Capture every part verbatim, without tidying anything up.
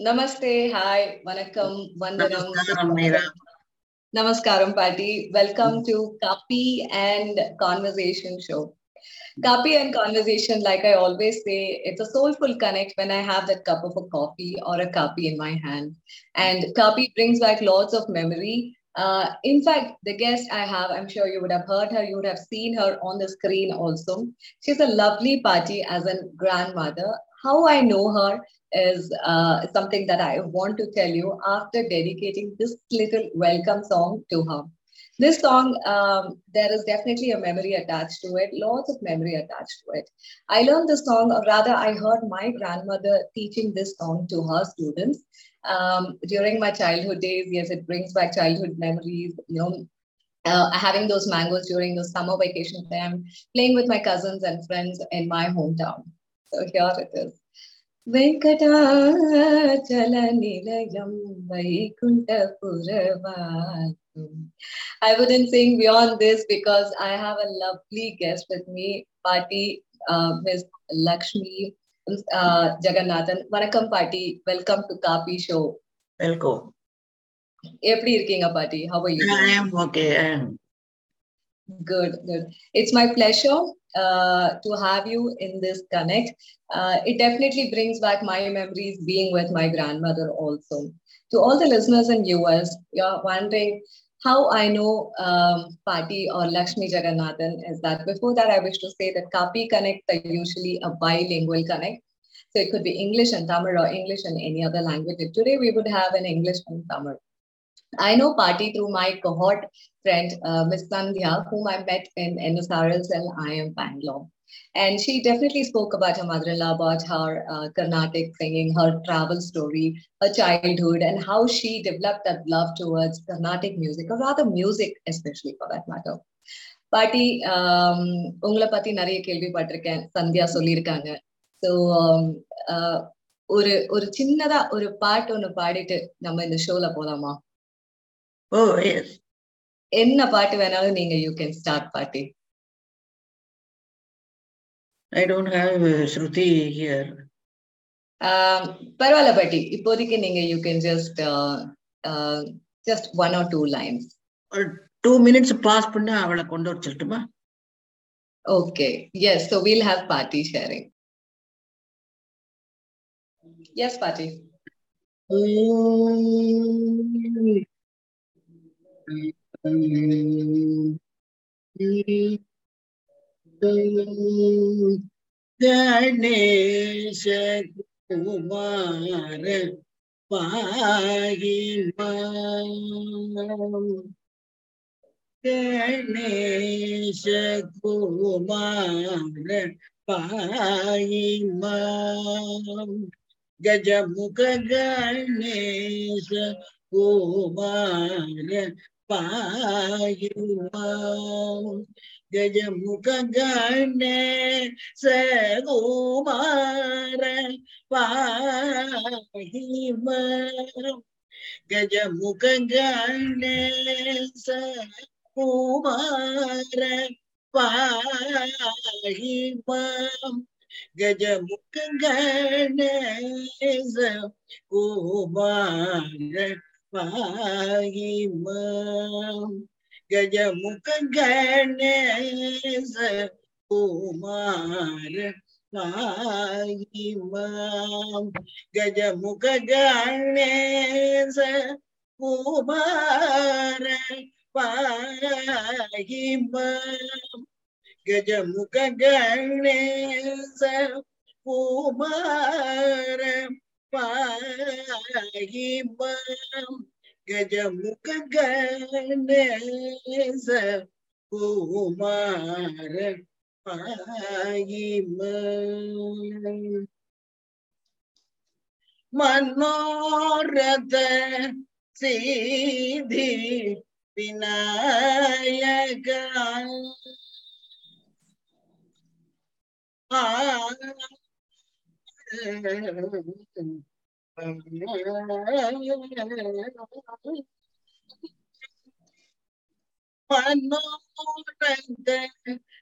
Namaste, hi, vanakkam, vandanam. Namaskaram, Meera. Namaskaram, Patti. Welcome to Kaapi and Conversation Show. Kaapi and Conversation, like I always say, it's a soulful connect when I have that cup of a coffee or a kaapi in my hand. And kaapi brings back lots of memory. Uh, in fact, the guest I have, I'm sure you would have heard her, you would have seen her on the screen also. She's a lovely Patti as a grandmother. How I know her is uh, something that I want to tell you after dedicating this little welcome song to her. This song, um, there is definitely a memory attached to it, lots of memory attached to it. I learned this song, or rather I heard my grandmother teaching this song to her students um, during my childhood days. Yes, it brings back childhood memories, you know, uh, having those mangoes during those summer vacation time, playing with my cousins and friends in my hometown. So here it is. I wouldn't sing beyond this because I have a lovely guest with me, Patti, uh, Miz Lakshmi uh, Jagannathan. Vanakkam, Patti. Welcome to Kaapi Show. Welcome. How are you? I am okay. I am. Good, good. It's my pleasure uh, to have you in this connect. Uh, it definitely brings back my memories being with my grandmother also. To all the listeners in U S, you're wondering how I know um, Patti or Lakshmi Jagannathan is that. Before that, I wish to say that Kaapi Connect are usually a bilingual connect. So it could be English and Tamil or English and any other language. And today we would have an English and Tamil. I know Patti through my cohort friend, uh, Miz Sandhya, whom I met in N S R L cell, I am Bangalore. And she definitely spoke about her mother-in-law, about her uh, Carnatic singing, her travel story, her childhood, and how she developed that love towards Carnatic music, or rather music, especially for that matter. Patti, um, ungala patti nariya kelvi pattirukken, Sandhya sollirukanga. So, um, uh, oru oru chinnada oru paattu onu paadittu nama indha show la polama. Oh, yes. Enna paattu venaalum neenga you can start, Patti. I don't have uh, Shruti here. Um, Parvala Patti, ippodhikku neenga you can just uh, uh, just one or two lines. Uh, two minutes pass panna avala kondu vechittuma. Okay. Yes, so we'll have Patti sharing. Yes, Patti. Mm-hmm. Ganesh Kumar Mahima Ganesh Kumar Mahima Gajamukha Ganesh Kumar Mahima Gajamukha Ganesha Kumara Mahima Gajamukha Ganesha Kumara Mahima Gajamukha Ganesha Kumara Mahima Gajamukha Ganesha Kumara Mahima Gajamukha Ganesha Kumara Mahima Gajamukha Ganesha Kumara Mahima Gajamukha Ganesha Kumara Mahima Manoratha Siddhi Vinayaka Manoratha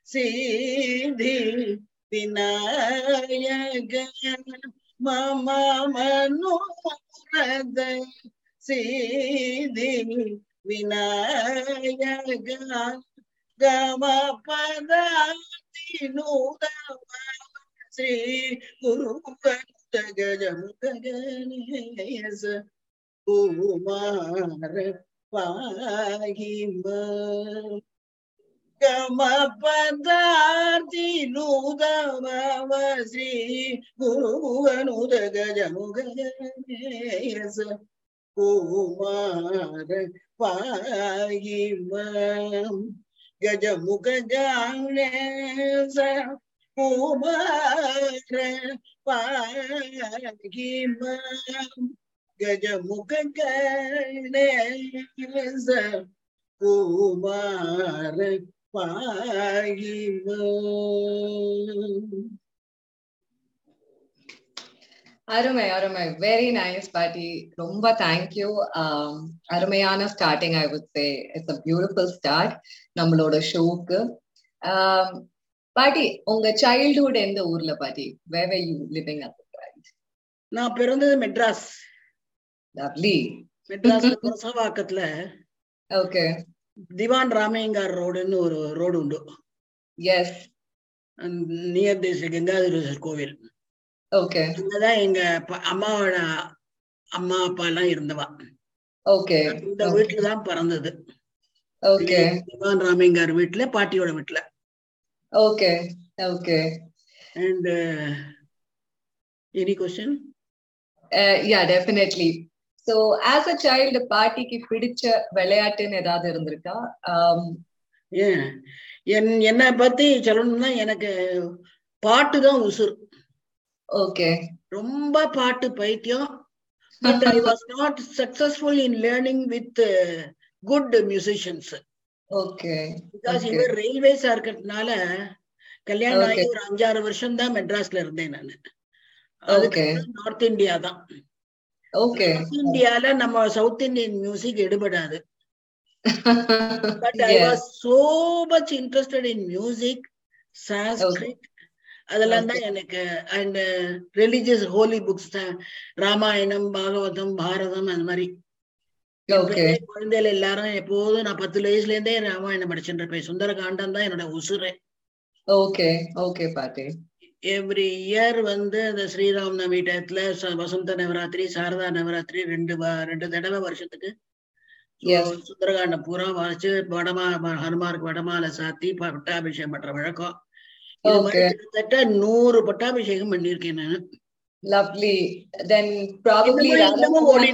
Siddhi Vinayaka Mama Manoratha Siddhi Vinayaga Gama Padati Nudava Sri Guru Tagajam Taganesa Kumar Pahimba Gama Padati Nudava Sri Guru Anudagajam Taganesa Kumar Pahimba Gajamugajanesa Kumar Pahimba Gajamugajanesa Kumar Pahimba. Arumai, Arumai, very nice party. Romba, thank you. Um, Arumayana starting, I would say. It's a beautiful start. Namaloda Showku. Um, party, your childhood in the Urla party. Where were you living at the time? Na perundhe Madras. Lovely. Madras is Korsavakatla. Okay. Divan Ramingar road in road undo. Yes. And near the Gangadhar Kovil. Okay. Okay. Okay. Okay. Okay. And uh, any question? Uh, yeah, definitely. So, as a child, the party ki pidicha velaiyattu edhavadhu irundhirukka? Um. Yeah. En enna pathi sollanumna enakku paattu dhaan usur. Okay. Rumba part paitya, but I was not successful in learning with uh, good musicians. Okay. Because okay. In the railway circuit nala, Kalyani okay. Ramjar version da Madras la irundhen naan. Okay. North India da. Okay. North India la nama South Indian music edupadadhu. But yes. I was so much interested in music, Sanskrit. Okay. Okay. And uh, religious holy books, Ramayanam, Bhagavatam, Bharatam, and Mari. Okay. Okay. Okay, Pate. Every year, when the Sri Ram Navmi Atlas, Vasanta Navratri, Sarada Navratri, Renduva, Rendu, Thadava Varshataka. Yes. Sundaraganda Pura, Varcha, Badama, Harmark, Badama, Lasati, Patabisha, Matravaka. Okay. Lovely. Then probably okay,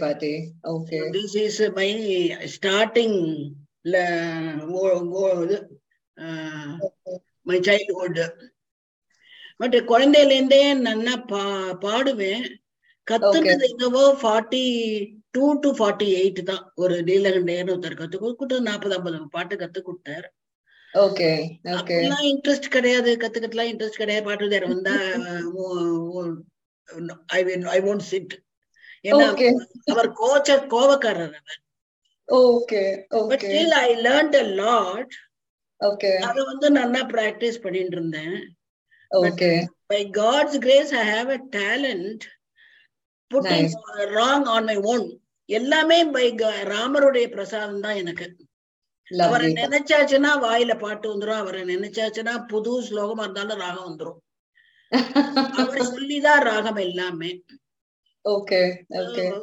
Pati. Okay. So this is my starting uh, my childhood. But okay. forty Two to forty-eight, the or a dealer and air of the Katakutta, part of Katakutta. Okay, okay. Interest career, the Katakatla interest career part of their own. I will, I won't sit. Okay. Our coach of Kovakar. Okay, okay. But still, I learned a lot. Okay. I don't know practice, but in there. Okay. By God's grace, I have a talent. Putting nice. Wrong on my own. Yellame by Ramarude Prasanda in a cut. Our Nenachachana, while a partundra, our Nenachachana, Pudus, Logomardana Rahandro. Our Sulida Ragamellame. Okay, okay. Uh,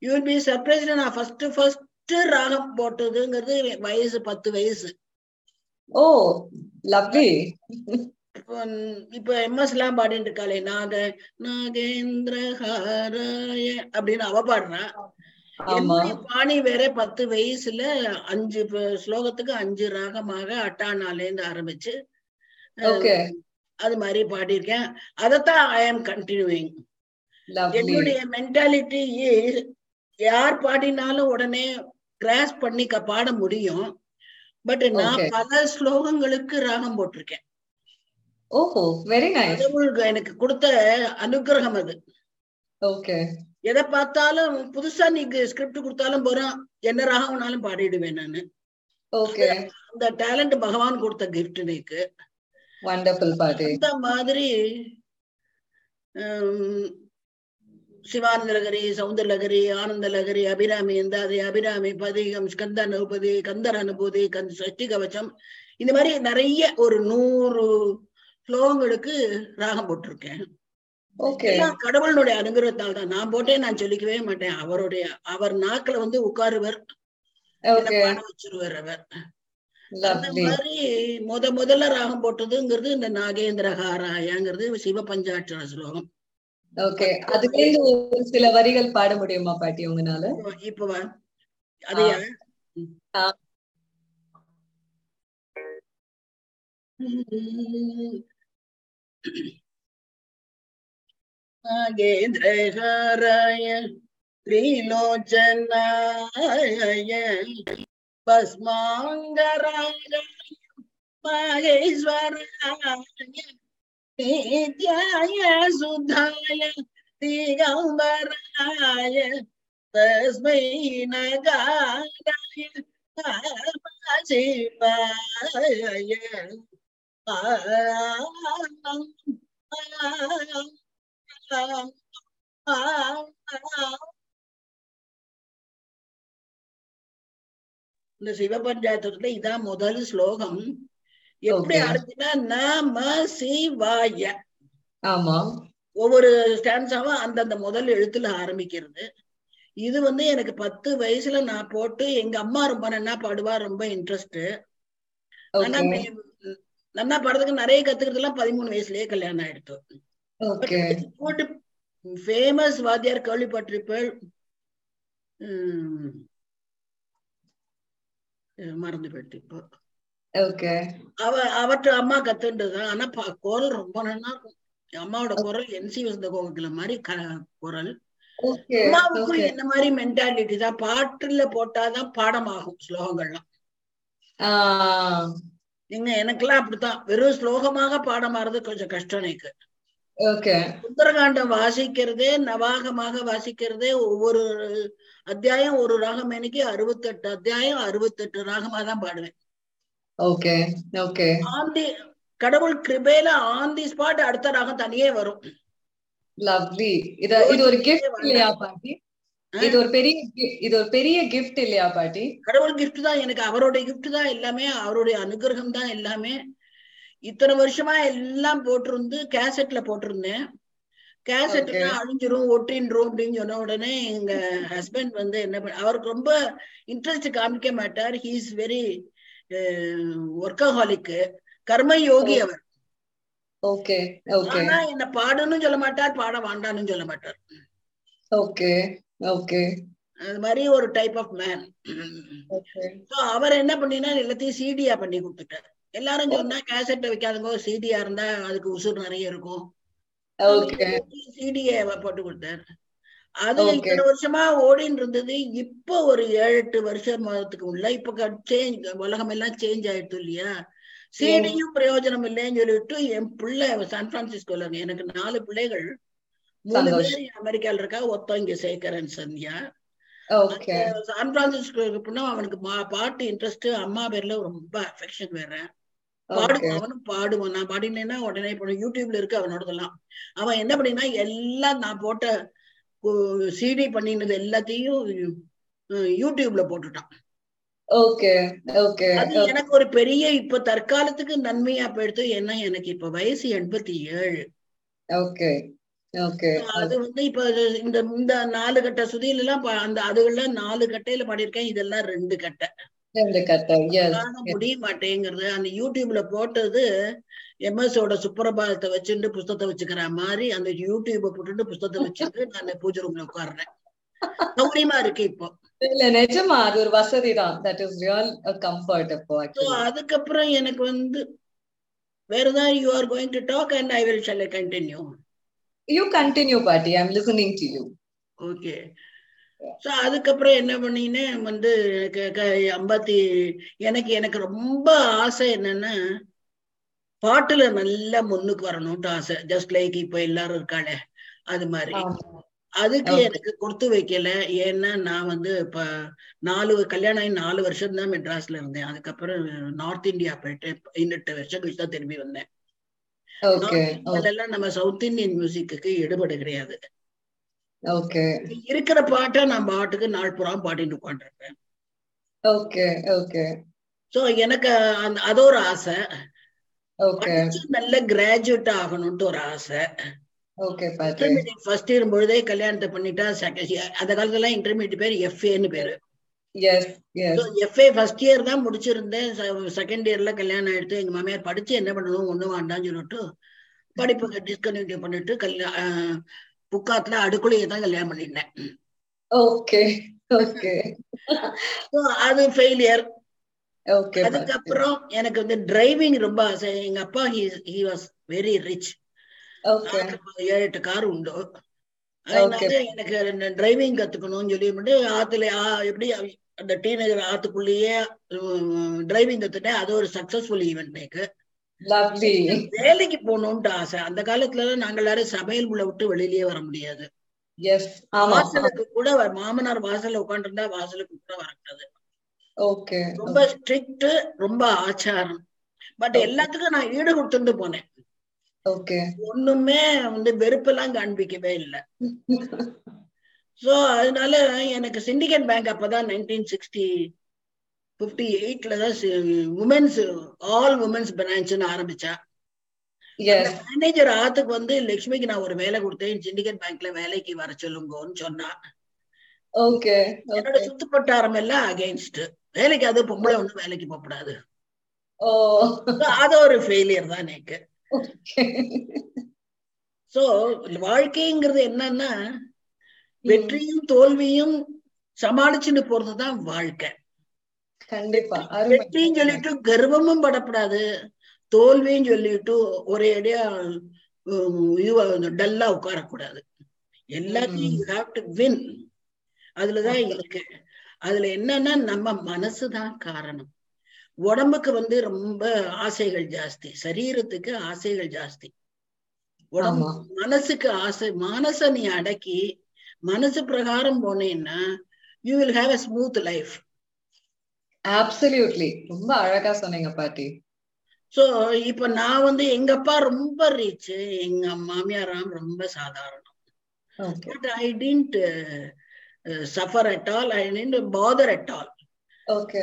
you will be surprised in our first first Ragam bottle, the wise Pathuais. Oh, lovely. I must learn about it. Nagendra Haraya Abdin Avaparna. Pani Vere Patu Vaisla, Anjib Slogataga, Anjiraka Maga, Atana Lenda Arabic. Okay. Adamari Padika. Adata, I am continuing. Lovely. Mentality is Yar Padinala, what a name, grasp Padnika Pada Mudio, but in our father slogan Gulukram Botrika. Oh, very nice. Okay. Okay. The talent Bhagavan gift. Wonderful, Patrick. The Madri, um, Sivanagari, Soundalagari, Anandalagari, Abhirami, and the Abhirami, Padigam, Skandanopadi, Kandaranapudi, Kansakavacham, in the Mari Naraya or Nur Long Rahabuturke. Okay. Kadabal no Adagurata, Nabotan and Chelique, Mata, Avarodia, our Nakal on the Uka River. Okay. Lovely. Mother Modala Rahabotangur in the Nagendra Hara, younger than Siva Panjatras long. Okay. That's why you are very part of the Agenda. Nityaya Sudhaya Digambaraya Tasmai Nagaraya Parvasivaya Paranam Paranam Paranam. The Shiva Panjatathula idha mudal slokam. Okay. Nama Sivaya. Ama. Over stanza and then the model little harmikirde. Either one day and a patu, Vaisal and Apoto, Yangamar, Banana Padua, Rumba interested. Nana Padakanare Kathila Padimun Vaislake Lanaito. Okay. Good famous Vadia Kalipa triple. Hmm. Marnipatipo. Okay. Our our Amma Katunda, Anna Coral, Romana, Amma Coral, and she was the Goglamari Coral. Okay. Mamma and Mari mentality is a part of the Pota, the Padamahooks longer. Ah, in a clap, the Virus Lokamaga Padamar the Kajakastanik. Okay. Uttaraganda Vasikirde, Navaka Maga Vasikirde, over Adia or Rahameniki, Arvutta Tadia, Arvutta Rahamada Padre. Okay, okay. On the Kadabul Kribela on the spot, Arthur Agatanieva. Lovely. It was a gift to Lea party. It was a gift to Lea party. Kadabul gift to the Yanakavaro, gift to the Illame, Aurora, Anukurhamda, Illame. Itanavarshama, Illam Potrunde, Cassette La Potrune, Cassette, Arjuru, Votin, Robin, you know, the husband when they never our Kumba interest to come to matter. He is very. Uh, workaholic, karma yogi. Oh. Okay, okay. Anna in the pardon of Jolamata, part of Andan Jolamata. Okay, okay. And Marie or type of man. Okay. So our end up in a little C D up and you could put it. Elar and Jona cassette, we can go C D and the Kusun a year ago. Okay. C D ever put it there. Other in Kurushama, Odin Ruddi, Yippo, Yert, Vershama, Lipaka change, Walahamela change, I told ya. Say to you, Preojan Millennial, two employees, San Francisco, and a canal player. Mulberry, America, Watang is acre and Sandhya. Okay. San Francisco, Puna, party interest, Amma Bello, affection, where part of part one, a body nana, what an apple, YouTube lurker, not the lamp. Our end up in a yellow napota. C D Panini the Latio YouTube. Okay, okay. Yanakor Peria Patarkalatik and Nanmi Aperto Yena Yanaki Pavaisi and Pathir. Okay, okay. Other people in the Nalakata Sudilapa and the other Nalakatel Padika, the La Rendicata. Rendicata, yes. And the YouTube reporter there. Emma sold a superbal, the Vachinda Pusta Vichikaramari, and the YouTube of Putu Pusta Vichikan and the Pujurum Lokarna. Nobody married. That is real a comfort. So, other Kapra Yanakund, whether you are going to talk and I will shall I continue? You continue, Patti. I am listening to you. Okay. So, other Kapra Yanabani and the Ambati Yanakayanaka say Nana. Partly, Malla Munuk were not just like Ipoilar Kale, Adamari. Adiki Kurtuvekela, Yena, Navan, the Nalu Kalyana in all version, the Madras, the Kapur, North India, in the Tavasha, which is the Terbione. Okay. Nama South Indian music okay. Okay, okay. So yenaka and ador asa. Okay. Graduate okay, Patrick. First year Murde Kalyanta Panita second year Adagala intermediate F A. Yes, yes. So F A first year then Mudichur second year like Kalyana thing, Mamma Padichi never know no and Tanjore. But if you disconnect upon it, Pukatla Adukuli. Okay, okay. So I will failure. Okay. The driving Ruba saying Appa he he was very rich. Okay. Okay. Driving the teenager driving the successful event. Lovely. Yes. Okay. Rumba strict, rumba achar. But எல்லாத்துக்கும் நான் ஈடு கொடுத்துட்டு போனேன். Okay. ஒண்ணுமே வந்து வெறுப்பலாம் காண்பிக்கவே இல்ல. So அதனால எனக்கு syndicate bank அப்பதான் nineteen sixty fifty-eight ல women's all women's branch ன்னு ஆரம்பிச்சா. Yes. மேனேஜர் ஆத்துக்கு வந்து லட்சுமிக்கு நான் ஒரு வேலை கொடுத்தேன் syndicate bankல வேலைக்கு வர சொல்லுங்கன்னு சொன்னா. Okay. என்னோட சுத்தப்பட்டாரம் எல்லாம் against oh, that's a failure. Okay. So, walking is enna vetriyum tholviyum samadhichu poradha vaalkai. Kandipa. Vetriyum solittu garvamum padapadadu tholviyum solittu ore idea you are dull ah ukkarakudadu. Ellathiyum you have to win. Adula dhaan irukku. அதுல என்னன்னா நம்ம மனசுதான் காரணம். உடம்புக்கு வந்து ரொம்ப ஆசைகள் ஜாஸ்தி, சரீரத்துக்கு ஆசைகள் ஜாஸ்தி. உடம்பு மனசுக்கு ஆசை, மனசை நீ அடக்கி மனசு பிரகாரம் போனேன்னா you will have a smooth life. Absolutely. ரொம்ப அழகா சொன்னீங்க பாட்டி. சோ இப்போ நான் வந்து எங்க அப்பா ரொம்ப ரிச், எங்க மாமியாராம் ரொம்ப சாதாரணம். But I didn't Uh, suffer at all, I didn't bother at all. Okay.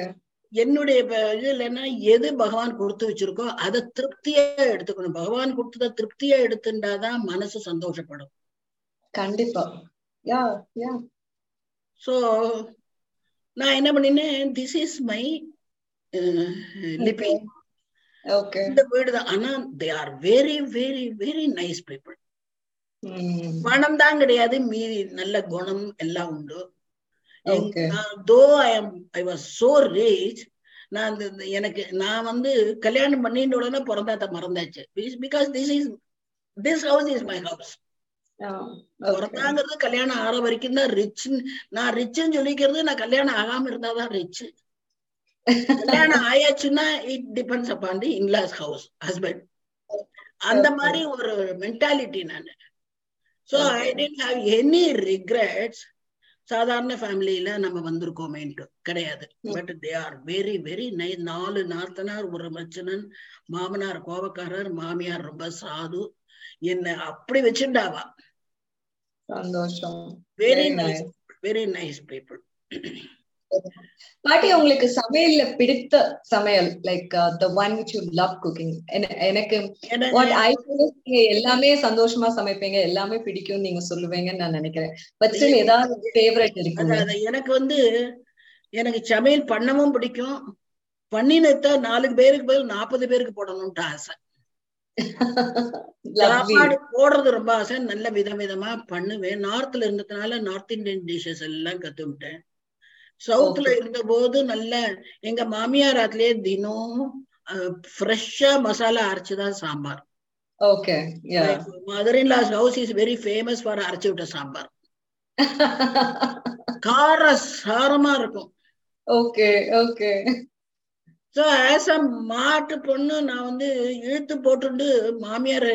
என்னுடைய இதுலனா எது பகவான் கொடுத்து வச்சிருக்கோ அத திருப்தியா எடுத்துக்கணும். பகவான் கொடுத்தத திருப்தியா எடுத்துண்டாதான் மனசு சந்தோஷப்படும். கண்டிப்பா. யா யா. So நான் என்ன பண்ணினேன், this is my uh, living. Okay. இந்த வீடு ஆனா they are very very very nice people. Okay. Though I am, I was so rich, because this is, this house is my house. Oh, okay. Rich. It depends upon the in-laws house, husband. And the mentality. So okay. I didn't have any regrets. Sadharna family la nama vandirukome into kadiyadu. But they are very very nice. Naalu naathanar oru machanan maamanar kovakarar maamiyar romba saadu enna appadi vechindava. Sandosham. Very nice, very nice people. Party ungalku samayil piditha samayal like uh, the one which you love cooking and enakku what I feel ellame sandoshama samaipeenga ellame pidikum neenga solluvenga na nenikiren but still edha favorite irukku enakku vandu enakku samayil pannavum pidikum panninatha four perukku bel forty perukku podanum ta aasa saapadu podradhu romba aasa nalla vidamidama pannuve north la irundhathala north indian dishes ella kathumten. South la irundha bodhu nalla enga maamiyar atle dino fresh masala archida sambar. Okay, yeah. Like, mother-in-law's house is very famous for archivta sambar. Kara sarama irukum. Okay, okay. So as a maat ponnu na vandu iluthu potundu maamiyar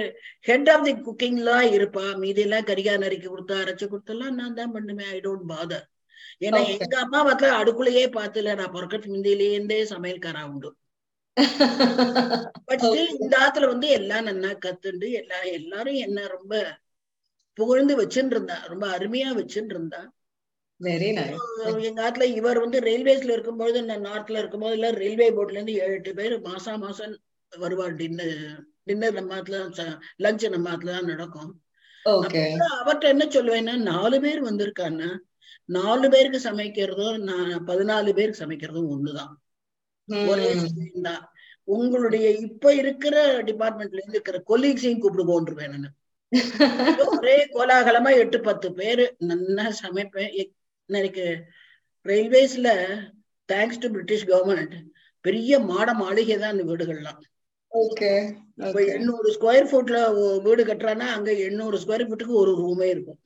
head of the cooking la irpa meedila kariya narikku kudutha arachu kudutha la naan dhaan pannume I don't bother. Okay. But still, Dathal on the Elan and Nakatundi, Lari and Rumba, Pugundi Vichindranda, Rumba Armia Vichindranda. Very nice. You were on the railways Lurkum, and the North Lurkum, railway boat, and the air to bear Masa Masan, whatever dinner, dinner, the Matla, lunch and a Matla and a com. Okay. But ten Cholvena, Nalaber Vandarkana, Nalaber Samakerdo, Padanaliber Samakerdo Munda. உங்களுடைய இப்ப இருக்கிற டிபார்ட்மென்ட்ல இருக்கிற கொலீக்ஸையும் கூப்பிட்டு போறேன்னு ஒரே கோலாகலமா எட்டு பத்து பேர் நல்லா சமைப்பேன் எனக்கு ரயில்வேஸ்ல தேங்க்ஸ் டு பிரிட்டிஷ் கவர்மெண்ட் பெரிய மாட மாளிகை தான் வீடுகள்லாம் ஓகே எண்ணூறு ஸ்கொயர் ஃபீட்ல வீடு கட்டறானா அங்க எண்ணூறு ஸ்கொயர் ஃபீட்டுக்கு ஒரு ரூமே இருக்கும்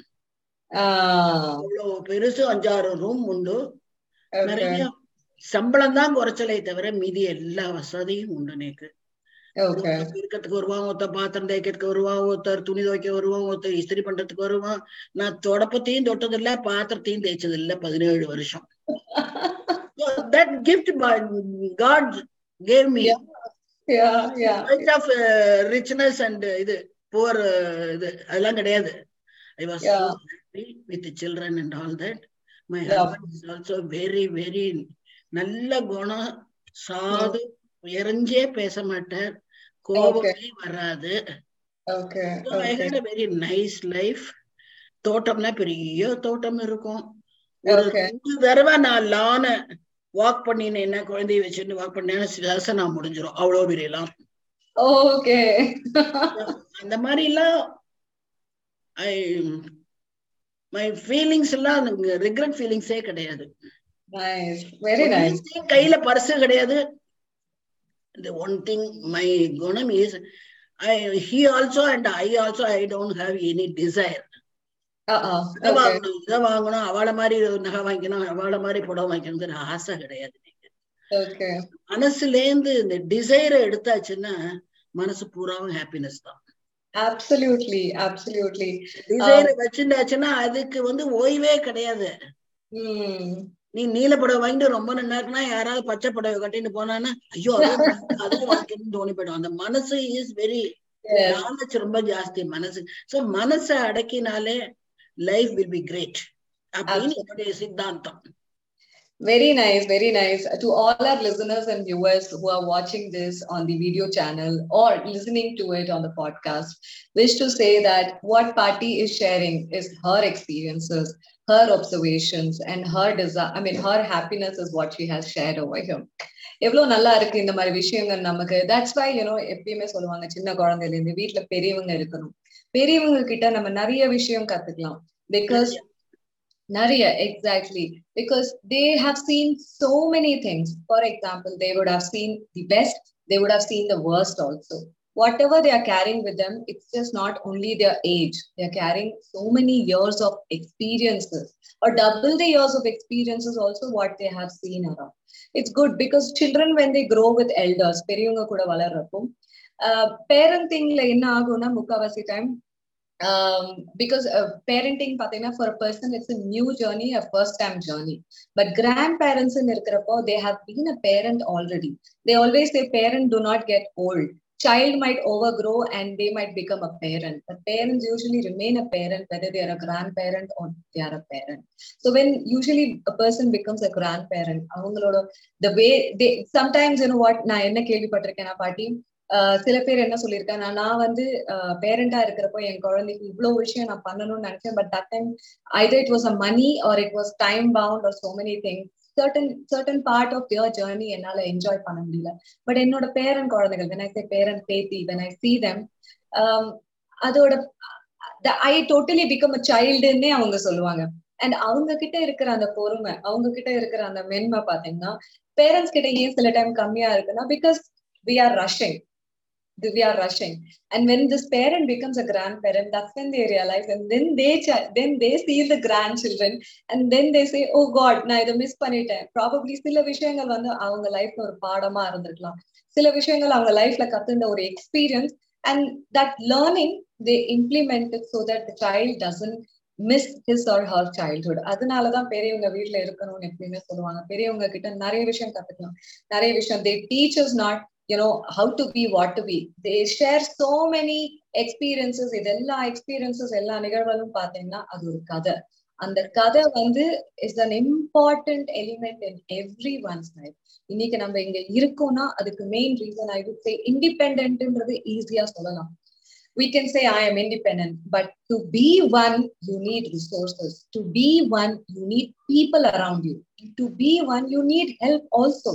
பெருசு அஞ்சாறு ரூம் உண்டு நிறைய Sambalandam or Chalate, media lava Sadi, Mundanek. Okay. Kurwa with the bath and they get Kurwa with the Tunidoke or one with the history Pandit Kurwa, not Todapatin, Dota the lap, Arthur Tin, the Chazilla or shop. So that gift by God gave me. Yeah, yeah. Kind yeah. of uh, richness and uh, the poor Alangade. Uh, I was yeah. so happy with the children and all that. My yeah. husband is also very, very. Nalla gona saadu erenje pesa matter kobame varadu okay so I had a very nice life thotamna periya thotam irukum okay varava na lawn walk panninena koindhi vechinu walk pannena sirasana mudinjirum avlo viriyala okay andha mari la I my feelings la regret feelings e kediyadu Nice, very nice. The one thing my gonam is, I he also and I also I don't have any desire. Uh oh. Okay. Okay. The desire manasupura happiness. Absolutely, absolutely. Desire vachinachana Hmm. நீ நீல பட வாங்கிட்டு ரொம்ப நல்லா இருக்குனா யாராவது பச்சை பட கட்டிட்டு போனானே ஐயோ அது வாக்கின்னு தோணிப்படும் அந்த மனசு இஸ் வெரி நாலச்சு ரொம்ப ಜಾಸ್ತಿ மனசு சோ மனச அடக்கினாலே லைஃப் will be great அப்படினு என்னோட சித்தாந்தம் Very nice, very nice. To all our listeners and viewers who are watching this on the video channel or listening to it on the podcast, wish to say that what Paati is sharing is her experiences. Her observations and her desire, I mean, her happiness is what she has shared over here. That's why, you know, எப்பயுமே சொல்லுவாங்க சின்ன குழந்தையில இருந்து வீட்டுல பெரியவங்க இருக்கணும் பெரியவங்க கிட்ட நம்ம நிறைய விஷயம் கத்துக்கலாம் because நிறைய exactly because they have seen so many things. For example, they would have seen the best, they would have seen the worst also. Whatever they are carrying with them, it's just not only their age. They are carrying so many years of experiences or double the years of experiences also what they have seen around. It's good because children, when they grow with elders, periyunga kuda valarrappo, parenting la enna aguna mukavasi time, Um, because uh, parenting for a person, it's a new journey, a first-time journey. But grandparents, in they have been a parent already. They always say parents do not get old. Child might overgrow and they might become a parent. But parents usually remain a parent, whether they are a grandparent or they are a parent. So when usually a person becomes a grandparent, the way they sometimes, you know what, na enna kelvi pattirukena paati சில பேர் என்ன சொல்லிருக்காங்க நான் வந்து பேரண்டா இருக்கிறப்போ என் குழந்தைக்கு இவ்வளவு விஷயம் நான் பண்ணணும்னு நினைச்சேன் but that time either it was a money or it was time bound or so many things certain certain part of their journey என்னால enjoy பண்ண முடியல பட் என்னோட பேரன் குழந்தைகள் when I say parent பேத்தி when I see them um அதோட I totally become a child னே அவங்க சொல்லுவாங்க and அவங்க கிட்ட இருக்கிற அந்த பொறுமை அவங்க கிட்ட இருக்கிற அந்த மென்மை பாத்தீங்கன்னா parents கிட்ட ஏன் சில டைம் கம்மியா இருக்குன்னா because we are rushing we are rushing and when this parent becomes a grandparent that's when they realize and then they ch- then they see the grandchildren and then they say oh god na idha miss panniten probably sila vishayangal vandu avanga life la or paadama irundirkalam sila vishayangal avanga life la kathunda or experience and that learning they implement it so that the child doesn't miss his or her childhood அதனால தான் பெரியவங்க வீட்ல இருக்கணும்னு எப்பயுமே சொல்லுவாங்க பெரியவங்க கிட்ட நிறைய விஷயம் கத்துக்கலாம் நிறைய விஷயம் they teach us not you know, how to be, what to be. They share so many experiences. Idella experiences, ella nigarvalum paatena adu or kada. And the kada vandu is an important element in everyone's life. Innikku namba inga irukona adukku main reason I would say independent endradhu easy ah solalam. We can say I am independent, but to be one you need resources. To be one you need people around you. To be one you need help also.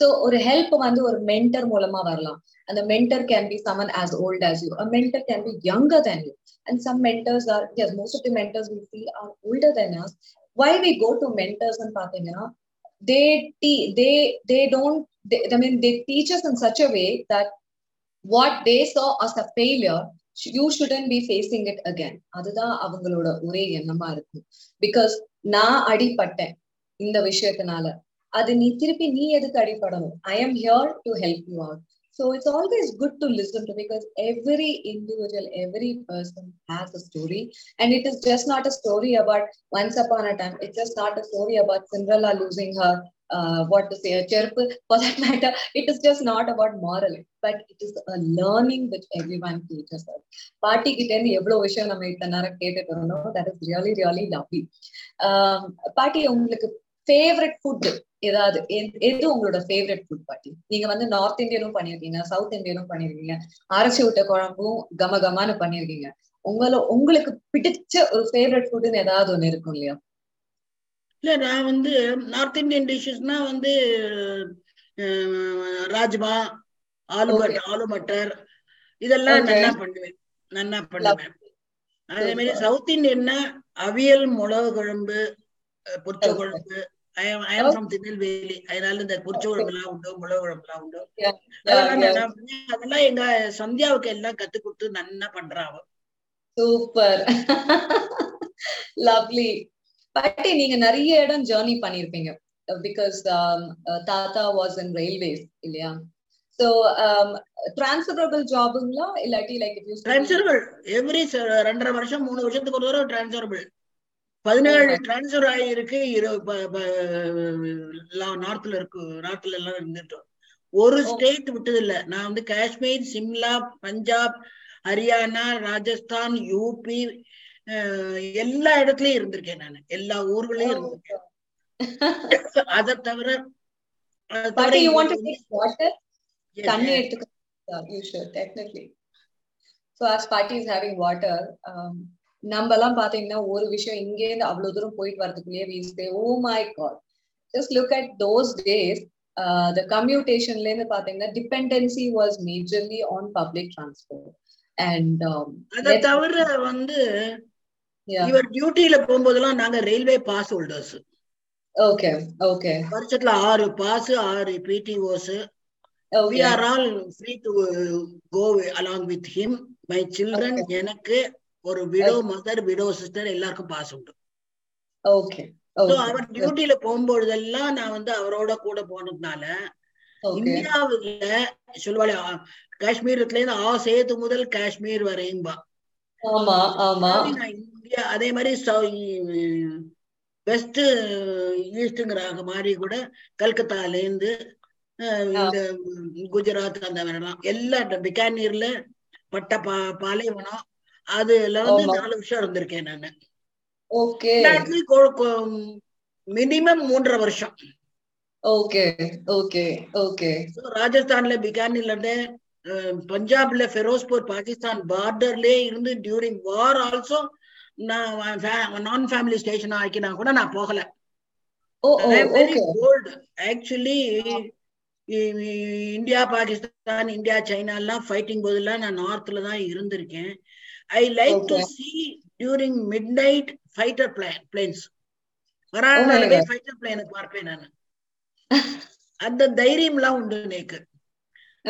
So or help vandu or mentor moolama varalam. And the mentor can be someone as old as you. A mentor can be younger than you. And some mentors are, yes, most of the mentors we see are older than us. Why we go to mentors and Patina, they, te- they, they don't, they, I mean, they teach us in such a way that what they saw as a failure, you shouldn't be facing it again. Because na adi patte in the Vishyatanala. Adi ni thirpi ni edu kadi padano. I am here to help you out. So it's always good to listen to, because every individual, every person has a story. And it is just not a story about once upon a time. It's just not a story about Cinderella losing her, uh, what to say, a chirpal. For that matter, it is just not about moral. But it is a learning which everyone teaches us. Party kittendi evlo vishayam namme ittanara kettukono. That is really, really lovely. Um, party ungalukku favorite food. ஏதாவது எது உங்களோட favourite food பாட்டி? நீங்க வந்து north இந்தியனும் பண்ணிருக்கீங்க, south இந்தியனும் பண்ணிருக்கீங்க, அரைச்சி விட்ட குழம்பும் கம கமான்னு பண்ணிருக்கீங்க. உங்கள உங்களுக்கு பிடிச்ச ஒரு ஃபேவரட் ஃபுட்னு ஏதாவது ஒண்ணு இருக்கும் இல்லையா? இல்ல, நான் வந்து நார்த் இந்தியன் டிஷஸ்னா வந்து ராஜ்மா, ஆலு ஆலு மட்டர் இதெல்லாம் நல்லா பண்ணுவேன் நல்லா பண்ணுவேன் அதே மாதிரி சவுத் இந்தியன்னா அவியல், மிளகு குழம்பு, பொரிச்ச குழம்பு. I am I am oh. from Tirunelveli. அதனால இந்த பொரிச்ச குழம்புலாம் உண்டு, முளை குழம்புலாம் உண்டு. அதெல்லாம் எங்க சந்தியாவுக்கு எல்லாம் கத்து கொடுத்து நல்லா பண்றாங்க. Super, lovely. பட் நீங்க நிறைய இடம் ஜர்னி பண்ணிருப்பீங்க, பிகாஸ் தாத்தா வாஸ் இன் ரயில்வேஸ் இல்லையா? So um, transferable ஜாப்ங்களா இல்லாட்டி like it use transferable every ரெண்டரை வருஷம் மூணு வருஷத்துக்கு ஒரு தடவை transferable. பதினேழு டிரான்ஸ்பர் ஆகிருக்கு நார்த்ல இருக்கு, நார்த்ல எல்லாம் இருந்துட்டோம். ஒரு ஸ்டேட் விட்டது இல்லை. நான் வந்து காஷ்மீர், சிம்லா, பஞ்சாப், ஹரியானா, ராஜஸ்தான், யூபி எல்லா இடத்துலயும் இருந்திருக்கேன். நான் எல்லா ஊர்களையும் இருந்திருக்கேன். அதை தவிர நம்ம எல்லாம் பாத்தீங்கன்னா ஒரு விஷயம் இங்கே இருந்து அவ்வளவு தூரம் போயிட்டு வரதுக்குள்ளேயே வீசே. Oh my God, just look at those days. The கம்யூட்டேஷன்ல இருந்து பாத்தீங்கன்னா dependency was majorly on public transport. And அதை தவிர வந்து இவர் டியூட்டியில போகும்போதெல்லாம் நாங்க railway pass holders. Okay okay வருஷத்துல ஆறு பாஸ், ஆறு PTOs. We are all free to go along with him. My children, எனக்கு ஒரு விடோ மதர், விடோ சிஸ்டர் எல்லாருக்கும் பாஸ் உண்டு. ஓகே, சோ அவர் டியூட்டில போகும்போதெல்லாம் நான் வந்து அவரோட கூட போனதுனால இந்தியாவுல சொல்லுவாளே காஷ்மீர்ல இருந்து ஆ சேது முதல் காஷ்மீர் வரையும் பா. ஆமா ஆமா, இந்தியா. அதே மாதிரி வெஸ்ட் ஈஸ்ட்ங்கிற மாதிரி கூட கல்கத்தால இருந்து இந்த குஜராத் அந்த வேணாம் எல்லா பிகானீர்ல பட்ட பா பாலைவனம் அதுல வந்து நாலு வருஷம் இருந்திருக்கேன் நானு. ஓகே, மினிமம் மூன்றரை வருஷம். ஓகே ஓகே ஓகே ராஜஸ்தான்ல பிகானில இருந்து, பஞ்சாப்ல ஃபெரோஸ்பூர், பாகிஸ்தான் பார்டர்லயே இருந்து டியூரிங் வார் ஆல்சோ நான் நான் ஃபேமிலி ஸ்டேஷன் ஆக்கினா கூட நான் போகல. Actually India, Pakistan, India, China எல்லாம் ஃபைட்டிங் போதெல்லாம் நான் நார்த்ல தான் இருந்திருக்கேன். I like okay. to see during midnight fighter plane, planes. Varanalave oh fighter plane paarpen naan. Adha dhairiyam la undu nek.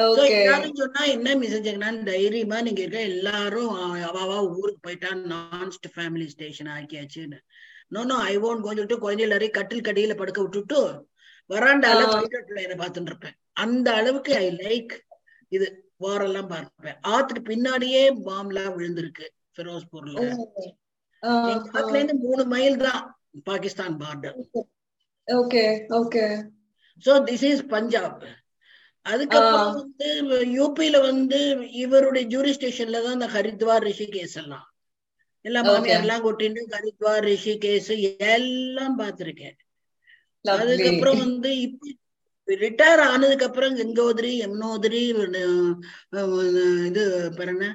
Okay. So idharu sonna enna message enna dhairiyama neenga irka ellarum avava ooruk poitan non-st family station aakiyachu. No no I won't go to koinilari kattil kadiyila padukka vittu varandala fighter plane paathundirupen. Andha alavukku I like idu வாரெல்லாம் பார்ப்பேன். ஆத்துக்கு பின்னாடியே பாம்லாம் விழுந்திருக்கு ஃபெரோஸ்பூர்ல. அதுல இருந்து மூணு mile தான் Pakistan border. Okay okay so this is Punjab. அதுக்கப்புறம் வந்து யூபியில வந்து இவருடைய ஜூரிஸ்டிஷன்ல தான் அந்த ஹரித்வார் ரிஷிகேஷ் எல்லாம் எல்லாம் மாமியார் எல்லாம் கூட்டிட்டு ஹரித்வார் ரிஷிகேஷ் எல்லாம் பார்த்திருக்கேன். அதுக்கப்புறம் வந்து இப்ப ரிட்டையர் ஆனதுக்கு அப்புறம் கங்கோதிரி யமுனோதிரி இது பாருங்க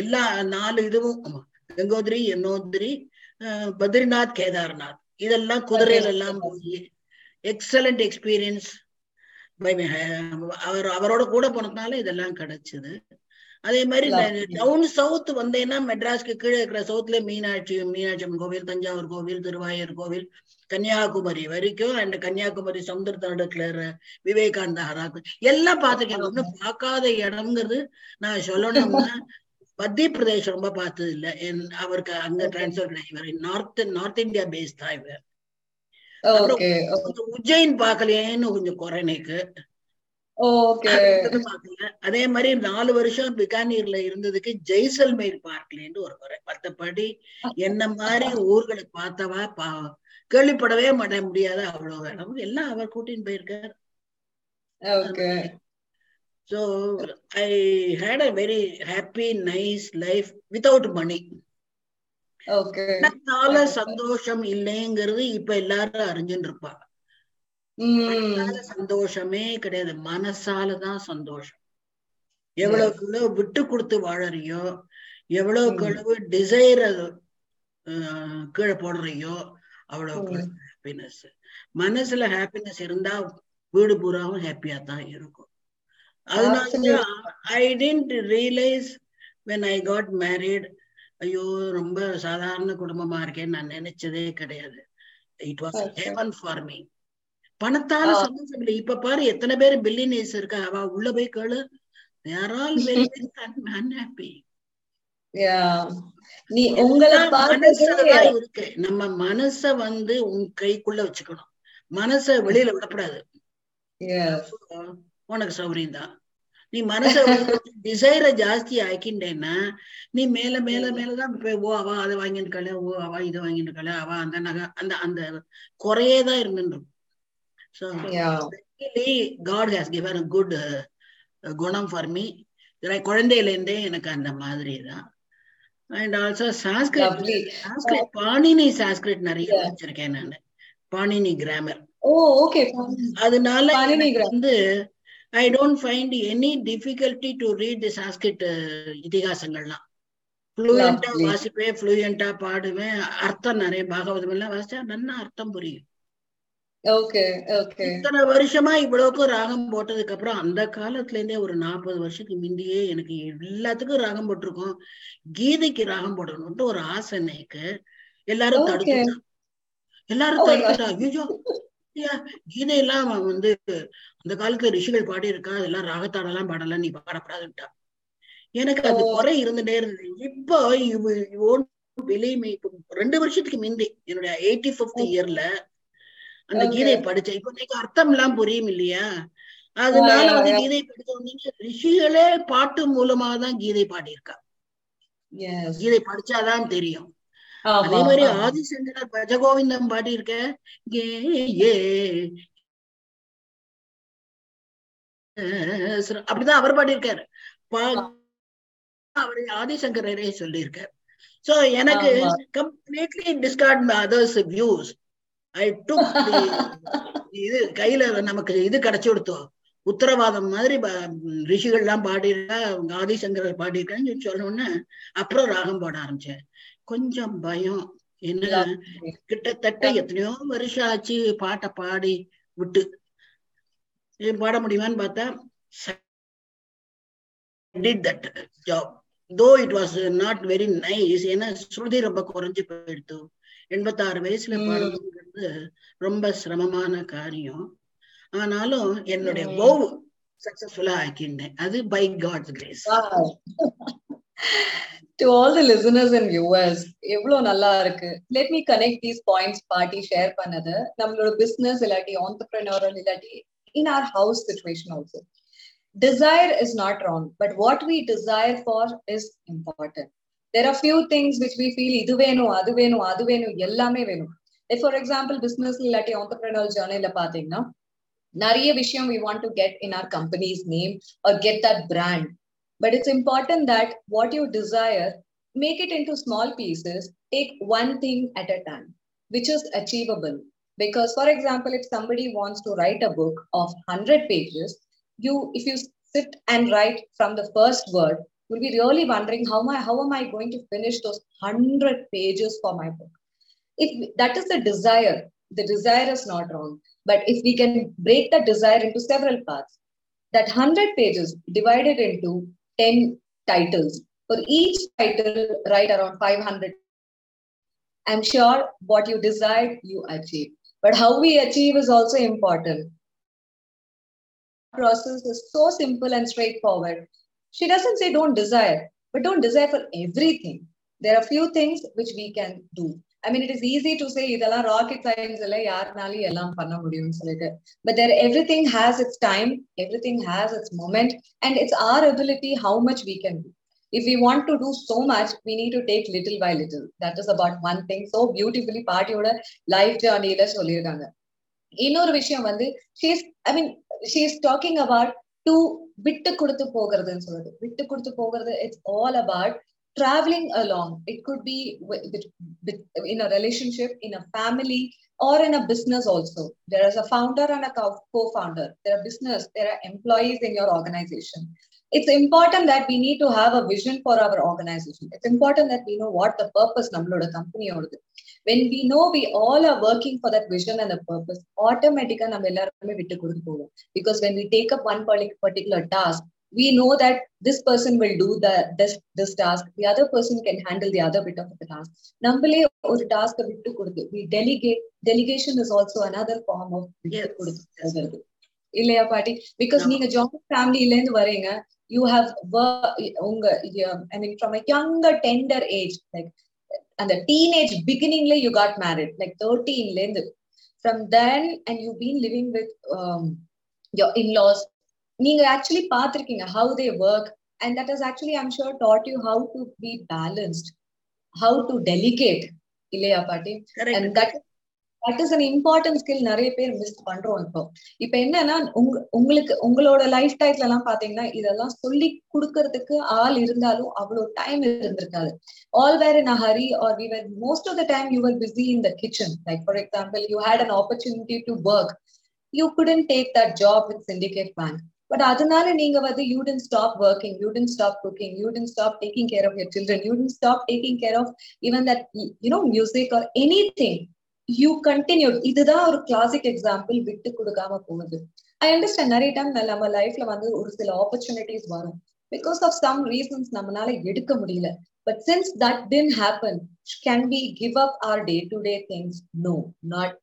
எல்லா நாலு இதுவும் கங்கோதிரி யமுனோதிரி பத்ரிநாத் கேதார்நாத் இதெல்லாம் குதிரையில எல்லாம் போய் எக்ஸலண்ட் எக்ஸ்பீரியன்ஸ் அவர் அவரோட கூட போனதுனால இதெல்லாம் கிடைச்சது. அதே மாதிரி டவுன் சவுத் வந்தேன்னா மெட்ராஸ்க்கு கீழே இருக்கிற சவுத்ல மீனாட்சி மீனாட்சி அம்மன் கோவில், தஞ்சாவூர் கோவில், திருவாயூர் கோவில், கன்னியாகுமரி வரைக்கும் அண்ட் கன்னியாகுமரி சமுதிரத்தோட விவேகானந்த ஹராக்கு எல்லாம் பார்த்துருக்கேன். ஒன்னும் பார்க்காத இடம்ங்கிறது நான் சொல்லணும்னா மத்திய பிரதேஷ் ரொம்ப பார்த்தது இல்லை. என் அவருக்கு அங்க டிரான்ஸ்பர் இவர் நார்த் நார்த் இந்தியா பேஸ் தான் இவர். உஜ்ஜைன் பாக்கலையேன்னு கொஞ்சம் கொரோனைக்கு பார்க்கல. அதே மாதிரி நாலு வருஷம் பிகானீர்ல இருந்ததுக்கு ஜெய்சல்மேர் பார்க்கலேன்னு ஒரு குறை. மற்றபடி என்ன மாதிரி ஊர்களை பார்த்தவா பா கேள்விப்படவே மாட்ட முடியாத அவ்வளவு இடம் எல்லாம் அவர் கூட்டின்னு போயிருக்காரு. So I had a very happy, nice life without money. அதனால சந்தோஷம் இல்லைங்கிறது இப்ப எல்லாரும் அறிஞ்சுட்டு இருப்பாங்க. சந்தோஷமே கிடையாது, மனசாலதான் சந்தோஷம். எவ்வளவுக்கு எவ்வளவு விட்டு கொடுத்து வாழறியோ, எவ்வளவுக்கு எவ்வளவு டிசைர கீழே போடுறியோ அவ்வளவுக்கு ஹாப்பினஸ். மனசுல ஹாப்பினஸ் இருந்தா வீடு பூராவும் ஹாப்பியா தான் இருக்கும். அதனாலதான் I did realise when I got married ஐயோ ரொம்ப சாதாரண குடும்பமா இருக்கேன்னு நான் நினைச்சதே கிடையாது. It was heaven for me. பணத்தால சந்தோஷம் இல்லை. இப்ப பாரு எத்தனை பேர் பில்லியனர்ஸ் இருக்கா, அவ உள்ள போய் கேளு, they are all very very unhappy. நீ உங்கள மனசுலதான் இருக்கு. நம்ம மனச வந்து உன் கைக்குள்ள வச்சுக்கணும், மனச வெளியில விடப்படாது. உனக்கு சௌரியம் தான். நீ மனச டிசைர ஜாஸ்தி ஆக்கிண்டேன்னா நீ மேல மேல மேலதான் ஓ அவா அதை வாங்கிருக்காளே, ஓ அவா இதை வாங்கிருக்காளே, அவா அந்த நகை அந்த அந்த குறையேதான் இருந்துருக்கும். So really God has given a good uh, gunam for me. குழந்தையிலேருந்தே எனக்கு அந்த மாதிரி தான். அண்ட் ஆல்சோ சான்ஸ்கிரிட் சான்ஸ்கிரிட் பாணினி சான்ஸ்கிரிட் நிறைய வச்சிருக்கேன் நான். பாணினி கிராமர் அதனால வந்து I don't find any difficulty to read the Sanskrit இதிகாசங்கள்லாம் fluent ஆ வாசிப்பேன், fluent ஆ பாடுவேன். அர்த்தம் நிறைய பாகவதம் எல்லாம் வாசிச்சா நல்லா அர்த்தம் புரியும். இத்தனை வருஷமா இவ்வளவுக்கும் ராகம் போட்டதுக்கு அப்புறம் அந்த காலத்துல இருந்தே ஒரு நாற்பது வருஷத்துக்கு முந்தையே எனக்கு எல்லாத்துக்கும் ராகம் போட்டிருக்கோம், கீதைக்கு ராகம் போடணும்ட்டு ஒரு ஆசை எனக்கு. எல்லாரும் தடுத்துட்டா எல்லாரும் தடுத்துட்டா ஐயோ கீதையெல்லாம் வந்து அந்த காலத்துல ரிஷிகள் பாடி இருக்கா, அதெல்லாம் ராகத்தாடெல்லாம் பாடலாம், நீ பாடப்படாதுட்டா. எனக்கு அது குறை இருந்துட்டே இருந்தது. இப்போ ரெண்டு வருஷத்துக்கு முந்தி என்னுடைய எயிட்டி ஃபிஃப்த் இயர்ல அந்த கீதையை படிச்சேன். இப்ப எனக்கு அர்த்தம் எல்லாம் புரியும் இல்லையா, அதனால வந்து கீதையை படிச்சவங்க ரிஷிகளே பாட்டு மூலமாதான் கீதை பாடியிருக்கா, கீதை படிச்சாதான் தெரியும். அதே மாதிரி ஆதிசங்கரர் பஜகோவிந்தம் பாடி இருக்க அப்படிதான் அவர் பாடி இருக்காரு. அவருடைய ஆதிசங்கரே சொல்லியிருக்காரு. சோ எனக்கு completely discard others views. I took இது கையில நமக்கு இது கிடைச்சு கொடுத்தோம் உத்தரவாதம் மாதிரி. ரிஷிகள் எல்லாம் பாடிருக்கா, ஆதிசங்கரர் பாடியிருக்கான்னு சொன்னோன்னு அப்புறம் ராகம் போட ஆரம்பிச்சேன். கொஞ்சம் பயம் என்ன, கிட்டத்தட்ட எத்தனையோ வருஷம் ஆச்சு பாட்டை பாடி விட்டு, பாட முடியுமான்னு பார்த்தா did that job though it was not very nice. ஏன்னா ஸ்ருதி ரொம்ப குறைஞ்சு போயிடுத்து. எண்பத்தாறு வயசுல பாடுறதுங்கிறது ரொம்ப சிரமமான காரியம். ஆனாலும் என்னுடைய கோவு சக்சஸ்ஃபுல்லா ஆக்கிட்டேன், அது by God's grace. To all the listeners and viewers, evlo nalla irukku. Let me connect these points party share panadhu nammaloda business illati entrepreneurial illati in our house situation also. Desire is not wrong, but what we desire for is important. There are few things which we feel idu venu adu venu adu venu ellame venu. If for example business illati entrepreneurial journey la pathina Nariya Vishayam we want to get in our company's name or get that brand. But it's important that what you desire, make it into small pieces, take one thing at a time, which is achievable. Because, for example, if somebody wants to write a book of one hundred pages, you, if you sit and write from the first word, you'll be really wondering, how am I, how am I going to finish those one hundred pages for my book? If that is the desire, the desire is not wrong. But if we can break that desire into several parts, that one hundred pages divided into ten titles, for each title, write around five hundred. I'm sure what you desired, you achieve. But how we achieve is also important. The process is so simple and straightforward. She doesn't say don't desire, but don't desire for everything. There are few things which we can do. I mean, it is easy to say, rocket science, but there everything has its time, everything has its moment, and it's our ability how much we can do. If we want to do so much, we need to take little by little. That is about one thing. So beautifully, part of your life journey. She's, I mean, she's talking about two bit it's all about traveling along. It could be in a relationship, in a family, or in a business also. There is a founder and a co-founder. There are business, there are employees in your organization. It's important that we need to have a vision for our organization. It's important that we know what the purpose of the company is. When we know we all are working for that vision and the purpose, automatically we will, because when we take up one particular task, we know that this person will do the, this, this task, the other person can handle the other bit of the task. We delegate. Delegation is also another form of yes. Because no. You family, you have work, I mean, from a younger, tender age, like, and the teenage beginning, you got married, like thirteen. From then, and you've been living with um, your in-laws. You actually pathrikinga how they work, and that has actually, I'm sure, taught you how to be balanced, how to delegate. And that. That is an important skill nare per miss pandrom ipo ipo enna na ungalku ungaloda lifestyle la elam pathinga idella solli kudukiradhukku all irundalum avlo time irundirukadu, all were in a hurry, or we were most of the time you were busy in the kitchen. Like, for example, you had an opportunity to work, you couldn't take that job with Syndicate Bank, but adanala neenga vadu you didn't stop working, you didn't stop cooking, you didn't stop taking care of your children, you didn't stop taking care of even that, you know, music or anything. You continued. This is a classic example. I understand every time in our life, there are opportunities. Because of some reasons, we can't do it. But since that didn't happen, can we give up our day-to-day things? No, not.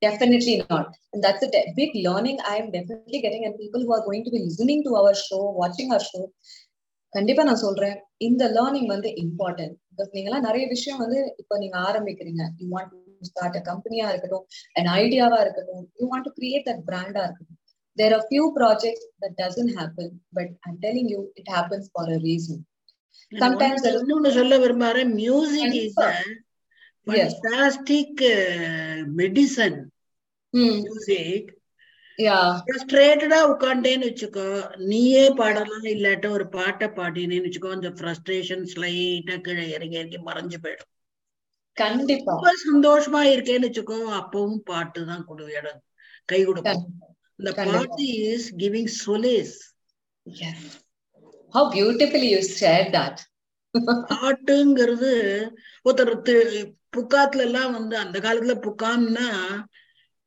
Definitely not. And that's a big learning I am definitely getting. And people who are going to be listening to our show, watching our show, in the learning is important. Because you want to start a company, an idea, you want to create that brand. There are few projects that doesn't happen, but I'm telling you, it happens for a reason. Sometimes there is music is a fantastic yes. medicine. Hmm. Music. Yeah. Frustrated ukande nichuko niye padala illata or paata paadine nichuko and the frustration slight erge maranju pedum kandipa super sandoshama irke nichuko appavum paattu dhaan kuduveda kai kudupom. The paathu is giving solace. Yes, how beautifully you said that. Paatungirudhu othiruthu pukkatla ella vandu andha kaalukla pukkamna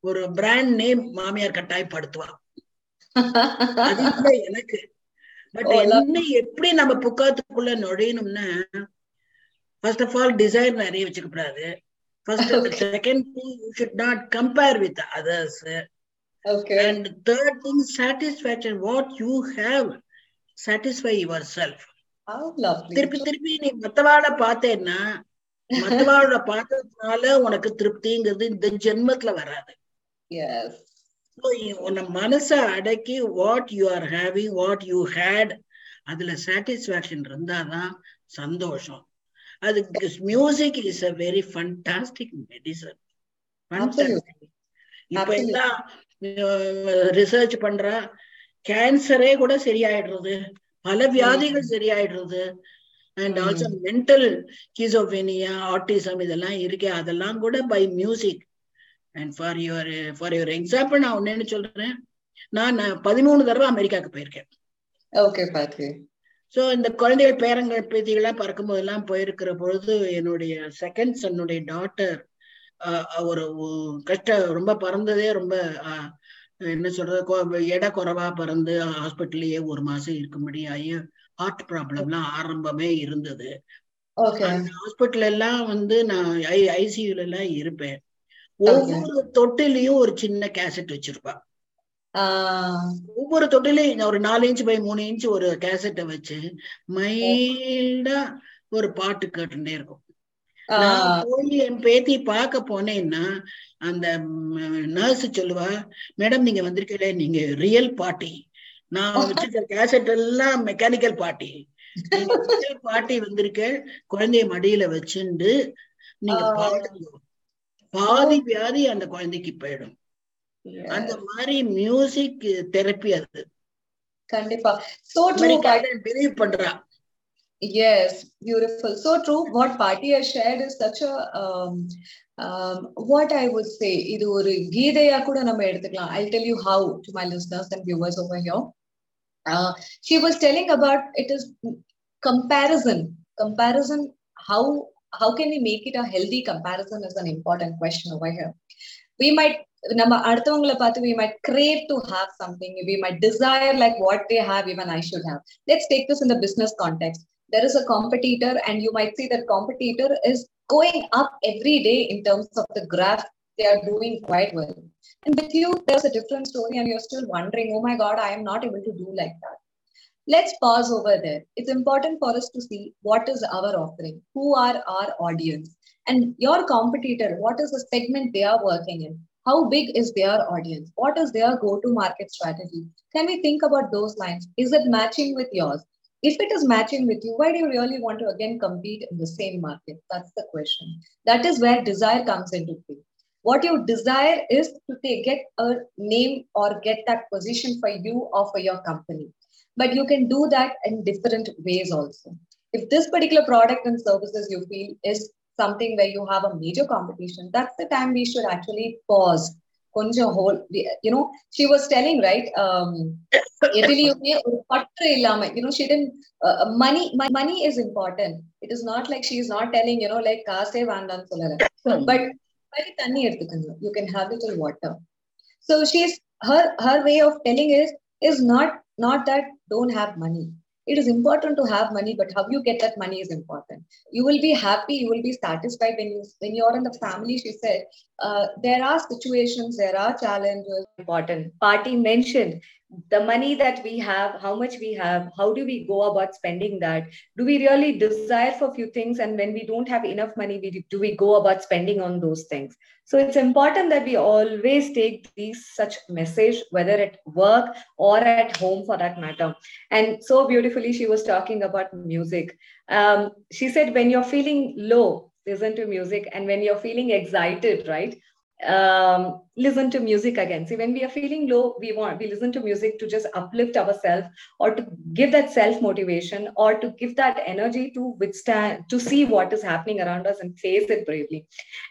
or a brand name, Mamiyar Kattai Padutwa. But oh, first of all, desire Nari First okay. Second thing, you should not compare with the others. Okay. And third thing, satisfaction. What you have, satisfy yourself. How lovely. Yes. So, on a manasa adaki, what you are having, what you had, adala satisfaction randana sandosham. Music is a very fantastic medicine. Fantastic. Absolutely. Absolutely. research pandra cancer kuda seriyaayirudhu pala vyadhigal seriyaayirudhu and also mm. mental schizophrenia autism idella irke adella kuda by music and for your for your example na onnu solren நான் பதிமூணு தடவை அமெரிக்காவுக்கு போயிருக்கேன். Okay பாத்தி. So இந்த குழந்தைகள் பேரங்கள் பேத்திகளாம் பறக்கும்போதெல்லாம் போயிருக்கிற பொழுது என்னுடைய செகண்ட்ஸ் என்னுடைய டாட்டர் ஒரு கஷ்ட ரொம்ப பறந்ததே ரொம்ப என்ன சொல்றது எடை குறைவா பறந்து ஹாஸ்பிட்டல்லையே ஒரு மாசம் இருக்கும்படி ஆகி ஹார்ட் ப்ராப்ளம்லாம் ஆரம்பமே இருந்தது. ஹாஸ்பிட்டல் எல்லாம் வந்து நான் ஐசியூல எல்லாம் இருப்பேன். ஒவ்வொரு தொட்டிலையும் ஒரு சின்ன கேசட் வச்சிருப்பா. ஒவ்வொரு தொட்டிலையும் ஒரு நாலு இன்ச்சு பை மூணு இன்ச்சு ஒரு கேசட்டை வச்சு மைல்டா ஒரு பாட்டு கேட்டுட்டே இருக்கும். போய் என் பேத்தி பாக்க போனேன்னா அந்த நர்ஸ் சொல்லுவா, மேடம் நீங்க வந்திருக்கல, நீங்க ரியல் பாட்டி, நான் வச்சிருக்க கேசட் எல்லாம் மெக்கானிக்கல் பாட்டி, ரியல் பாட்டி வந்திருக்க, குழந்தைய மடியில வச்சுண்டு நீங்க பாடுங்க, பாதி வியாதி அந்த குழந்தைக்கு போயிடும். அந்த மாதிரி மியூசிக் தெரப்பி அது கண்டிப்பா. சோ ட்ரூ, பிலீவ் பண்றா. Yes, beautiful, so true. What Patti has shared is such a um, um, what I would say idu oru geethaya kuda nam eduthukalam. I'll tell you how to my listeners and viewers over here. Uh, she was telling about it is comparison comparison how how can we make it a healthy comparison is an important question over here. We might நம்ம அடுத்தவங்களை பார்த்து we might crave to have something, we might desire like what they have, even I should have. Let's take this in the business context. There is a competitor and you might see that competitor is going up every day in terms of the graph. They are doing quite well, and with you there's a different story and you're still wondering, oh my god, I am not able to do like that. Let's pause over there. It's important for us to see what is our offering, who are our audience, and your competitor, what is the segment they are working in, how big is their audience, what is their go to market strategy. Can we think about those lines? Is it matching with yours? If it is matching with you, why do you really want to again compete in the same market? That's the question. That is where desire comes into play. What you desire is to take, get a name or get that position for you or for your company, but you can do that in different ways also. If this particular product and services you feel is something where you have a major competition, that's the time we should actually pause, konja hold, you know. She was telling, right, um eviliyume or patru illama, you know, she didn't uh, money money is important. It is not like she is not telling, you know, like kaase vaandan solala, but pari thanni eduthukanga, you can have little water. So she's her her way of telling is is not not that don't have money. It is important to have money, but how you get that money is important. You will be happy, you will be satisfied when you when you are in the family. She said uh, there are situations, there are challenges. Important. Patti mentioned the money that we have, how much we have, how do we go about spending that? Do we really desire for few things, and when we don't have enough money, we do we go about spending on those things? So it's important that we always take these such message, whether at work or at home for that matter. And so beautifully she was talking about music. Um, she said when you're feeling low, listen to music, and when you're feeling excited, right? Um, listen to music again. See, when we are feeling low, we want we listen to music to just uplift ourselves, or to give that self motivation, or to give that energy to withstand, to see what is happening around us and face it bravely.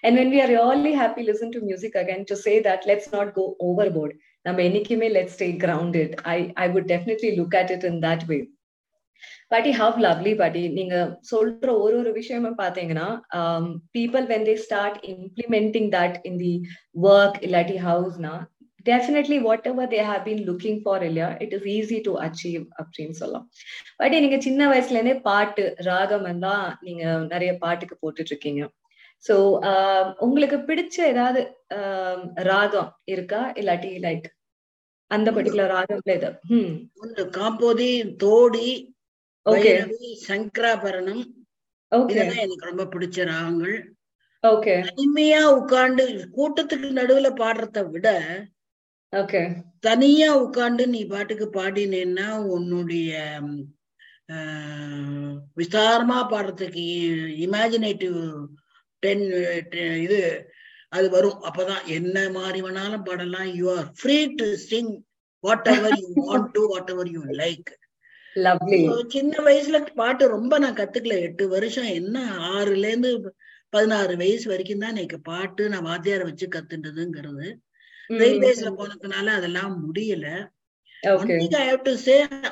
And when we are really happy, listen to music again to say that let's not go overboard. Nam enikime, let's stay grounded. I I would definitely look at it in that way. Patti, how lovely, Patti. நீங்க சொல்ற ஒரு ஒரு விஷயமா பாத்தீங்கன்னா people when they start implementing that in the work illati house na, definitely whatever they have been looking for earlier, it is easy to achieve அப்படின்னு சொல்லலாம். Patti, நீங்க சின்ன வயசுல இருந்தே பாட்டு ராகம் எல்லாம் நீங்க நிறைய பாட்டுக்கு போட்டுட்டு இருக்கீங்க. ஸோ உங்களுக்கு பிடிச்ச ஏதாவது ராகம் இருக்கா, இல்லாட்டி லைக் அந்த பர்டிகுலர் ராகம்ல ஏதாவது? காம்போதி, தோடி, சங்கராபரணம், இதெல்லாம் எனக்கு ரொம்ப பிடிச்ச ராகங்கள். தனிமையா உட்கார்ந்து கூட்டத்துக்கு நடுவுல பாடுறத விட தனியா உட்கார்ந்து நீ பாட்டுக்கு பாடினேன்னா உன்னுடைய விசாரமா பாடுறதுக்கு இமேஜினேட்டிவ் டென் இது அது வரும். அப்பதான் என்ன மாதிரி வேணாலும் பாடலாம். You are free to sing whatever you want to, whatever you like. சின்ன வயசுல பாட்டு ரொம்ப நான் கத்துக்கல. எட்டு வருஷம் என்ன ஆறுல இருந்து பதினாறு வயசு வரைக்கும் தான் எனக்கு பாட்டு நான் வாத்தியார வச்சு கத்துட்டதுங்கிறது. ரயில்வேஸ்ல போனதுனால அதெல்லாம் முடியல.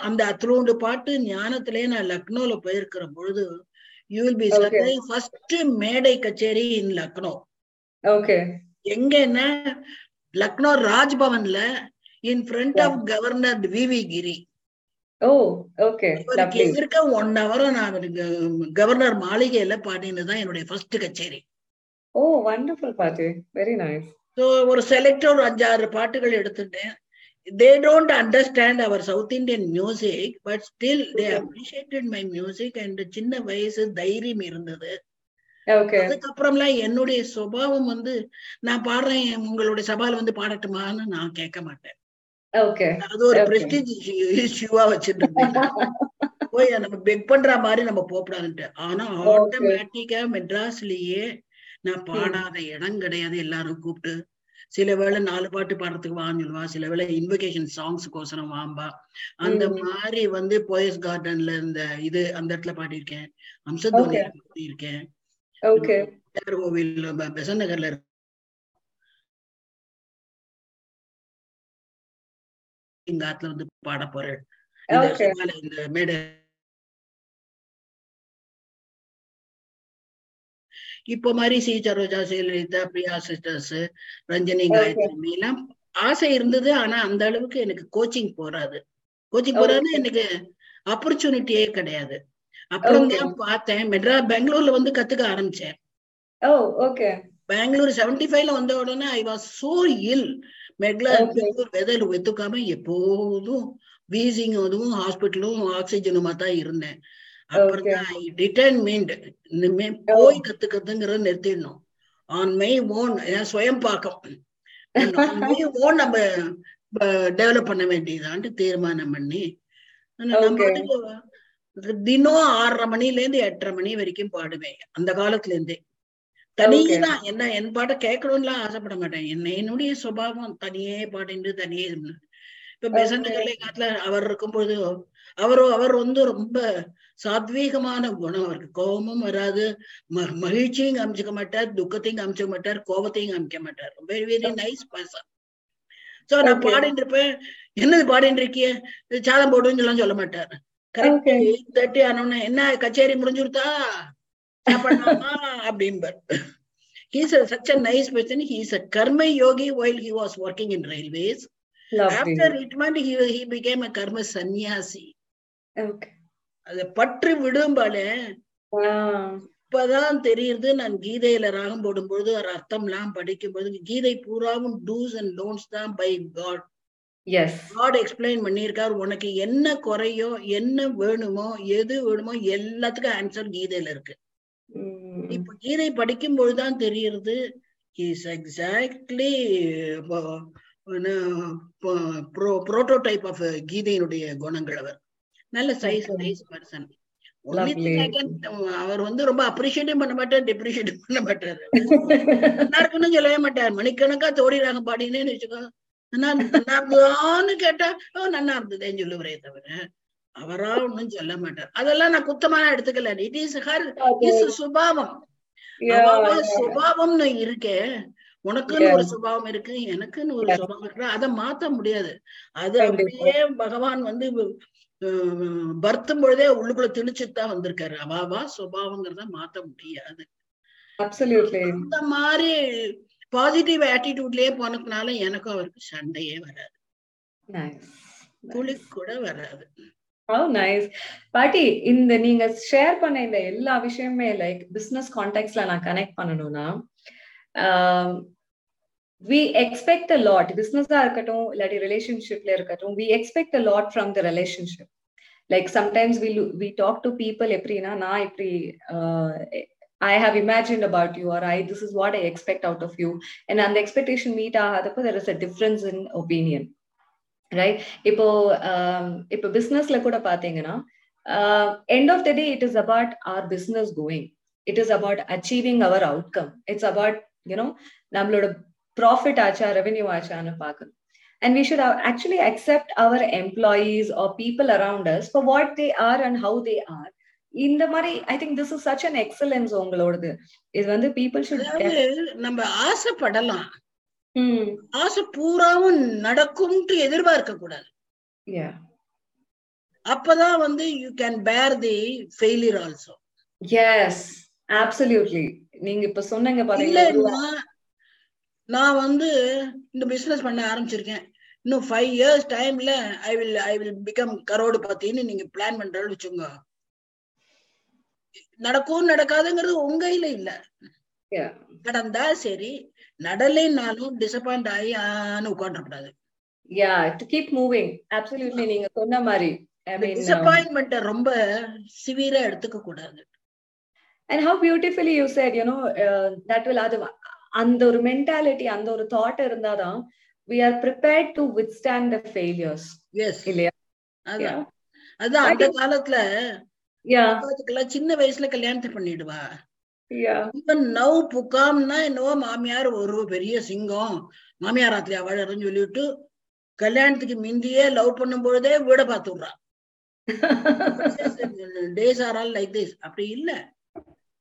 அந்த அத்ரோண்டு பாட்டு ஞானத்திலேயே நான் லக்னோல போயிருக்கிற பொழுது you will be surprised. First மேடை கச்சேரி இன் லக்னோ. ஓகே, எங்கன்னா லக்னோ ராஜ்பவன்ல in front of governor VV Giri. எதிர்க்க ஒன் ஹவர் நான் கவர்னர் மாளிகையில பாடினதுதான் என்னுடைய ஃபர்ஸ்ட் கச்சேரி. ஓ வண்டர்ஃபுல் பாட்டு, வெரி நைஸ். சோ ஒரு செலக்டர் அஞ்சாறு பாட்டுகள் எடுத்துட்டேன். They don't understand our South Indian music, but still they appreciated my music and சின்ன வயசு தைரியம் இருந்தது. அதுக்கப்புறம்ல என்னுடைய சுபாவம் வந்து நான் பாடுறேன் உங்களுடைய சபால வந்து பாடட்டுமான்னு நான் கேட்க மாட்டேன். அது ஒரு பிரஸ்டீஜ் இஷ்யூவா வச்சிருந்தேன். போய் நம்ம பெக் பண்ற மாதிரி நம்ம போகக்கூடாதுன்ட்டு. ஆனா ஆட்டோமேட்டிக்கா மெட்ராஸ்லயே நான் பாடாத இடம் கிடையாது. எல்லாரும் கூப்பிட்டு சில வேளை நாலு பாட்டு பாடுறதுக்கு வான்னு சொல்லுவா, சில வேளை இன்வகேஷன் சாங்ஸுக்கோசரம் வாம்பா. அந்த மாதிரி வந்து போயஸ் கார்டன்ல இந்த இது அந்த இடத்துல பாடியிருக்கேன், அம்சத்தோனி பாடியிருக்கேன், கோவில் பெசன் நகர்ல எங்க ஆத்துல வந்து பாட போறேன். இந்த மேடை இப்போ மாதிரி சி சரோஜா, சீலலிதா, பிரியா சிஸ்டர்ஸ், ரஞ்சனி, காயத்ரி எல்லாம் ஆசை இருந்தது. ஆனா அந்த அளவுக்கு எனக்கு கோச்சிங் போறாது கோச்சிங் போறாது எனக்கு ஆப்பர்ச்சுனிட்டியே கிடையாது. அப்புறம் தான் பார்த்தேன் மெட்ராஸ் பெங்களூர்ல வந்து கத்துக்க ஆரம்பிச்சேன். பெங்களூர் செவன்டி ஃபைவ்ல வந்த உடனே I was so ill. Bangalore weather ஒத்துக்காம எப்போதும் வீசிங் அதுவும் ஹாஸ்பிட்டலும் ஆக்சிஜனுமா தான் இருந்தேன். அப்புறம்தான் ஐ டிட்டர்மைண்ட் இனிமே போய் கத்துக்கிறதுங்கிறத நிறுத்திடணும். ஆன் மை ஓன் சுயம் பாக்கம் ஓன் நம்ம டெவலப் பண்ண வேண்டியதான்ட்டு தீர்மானம் பண்ணி தினம் ஆறரை மணில இருந்து எட்டரை மணி வரைக்கும் பாடுவேன். அந்த காலத்துல இருந்தே தனியே தான். என்ன என் பாட்டை கேட்கணும்லாம் ஆசைப்பட மாட்டேன். என்ன என்னுடைய சுபாவம் தனியே பாடிட்டு தனியே. இப்ப பெசன்ட் காலத்துல அவர் இருக்கும்போது அவரோ அவர் வந்து ரொம்ப சாத்வீகமான குணம். அவருக்கு கோபமும் வராது, மகிழ்ச்சியும் காமிச்சிக்க மாட்டார், துக்கத்தையும் காமிச்சிக்க மாட்டார், கோபத்தையும் காமிக்க மாட்டார். Very very nice person. So நான் பாடிட்டு இருப்பேன், என்னது பாடிட்டு இருக்கிய சாதம் போடுன்னு எல்லாம் சொல்ல மாட்டார். கரெக்ட் எயிட் தேர்ட்டி ஆனோன்னா என்ன கச்சேரி முடிஞ்சுடுதா பண்ணாமா அப்படின்பார். He's such a nice person. He's a karma yogi while he was working in railways. After retirement, he he became a karma sannyasi. Okay. அது பற்று விடும்பாலே இப்பதான் தெரியுது. நான் கீதையில ராகம் போடும்போது ஒரு அர்த்தம் எல்லாம் படிக்கும் போது கீதை பூராவும் டூஸ் அண்ட் டோன்ட்ஸ் தான் பை காட். காட் எக்ஸ்பிளைன் பண்ணியிருக்காரு. உனக்கு என்ன குறையோ என்ன வேணுமோ எது வேணுமோ எல்லாத்துக்கும் ஆன்சர் கீதையில இருக்கு. இப்ப கீதை படிக்கும் பொழுதுதான் தெரியுது இஸ் எக்ஸாக்ட்லி புரோட்டோடைப் ஆஃப் கீதையினுடைய குணங்கள். அவர் நல்ல சைஸ் நைஸ் பர்சன். அவர் வந்து ரொம்ப அப்ரிஷியேட்டும் பண்ண மாட்டார், டிப்ரிஷியேட்டும் பண்ண மாட்டாரு. நல்லா இருக்குன்னு சொல்லவே மாட்டார். மணிக்கணக்கா தோடிறாங்க பாடினேன்னு வச்சுக்கோ. நல்லா நல்லா இருந்ததான்னு கேட்டா ஓ நல்லா இருந்ததுன்னு சொல்லுவரே தவிர அவரா ஒன்னும் சொல்ல மாட்டார். அதெல்லாம் நான் குத்தமான எடுத்துக்கல. இட் இஸ் ஹர் இஸ் சுபாவம். சுபாவம்னு இருக்கேன். உனக்குன்னு ஒரு சுபாவம் இருக்கு, எனக்குன்னு ஒரு சுபாவம் இருக்கு. அதை மாத்த முடியாது. அது அப்படியே பகவான் வந்து வருத்தும் பொழுதே உள்ளுக்குள்ள திணிச்சுதான் வந்திருக்காரு. அவாவா சுபாவங்கிறத மாத்த முடியாது. அந்த மாதிரி பாசிட்டிவ் ஆட்டிடியூட்லயே போனதுனால எனக்கும் அவருக்கு சண்டையே வராது, குளிக் கூட வராது. பாட்டி, இந்த நீங்க ஷேர் பண்ண இந்த எல்லா விஷயமே லைக் பிசினஸ் கான்டாக்ட்ஸ்ல நான் கனெக்ட் பண்ணணும்னா Um, we expect a lot. Business irukattum illati relationship la irukattum, we expect a lot from the relationship. Like sometimes we we talk to people eprina na ipri uh, I have imagined about you or I this is what I expect out of you, and and the expectation meet agadappa there is a difference in opinion, right? Ipo um, ipo business la kuda pathina uh, end of the day it is about our business going, it is about achieving our outcome, it's about you know, namaloda profit acha, revenue acha nu paakkanum. And we should actually accept our employees or people around us for what they are and how they are. In the mari, I think this is such an excellence. Is when the people should. Number ask a padala. Ask a puraun, nadakum to Edirbarka Kudal. Yeah. Apada one day you can bear the failure also. Yes, absolutely. Ninga Pasonanga Padilla. Now, on the business, no five years time, I will, I will become karodpati. You plan mandal vichunga. Nadakon nadakadengadu unga illa illa. Yeah. Kadanda seri nadale nalu disappoint ayi anu ukandrapadadu. Yeah, to keep moving. Absolutely, ninga sonna mari. I mean, disappointment romba severe eduthuka koodadu. And how beautifully you said, you know, uh, that will other. And the mentality, and the thought, we are prepared to withstand the failures. Yes. Yeah. Yeah. Yeah. Even now, Pukam, I know Mamiyar or Peria Singo, Mamiaratlia, whatever you do, Kalyanthiki Mindiya, Laupanambode, Vodapatura. Days are all like this.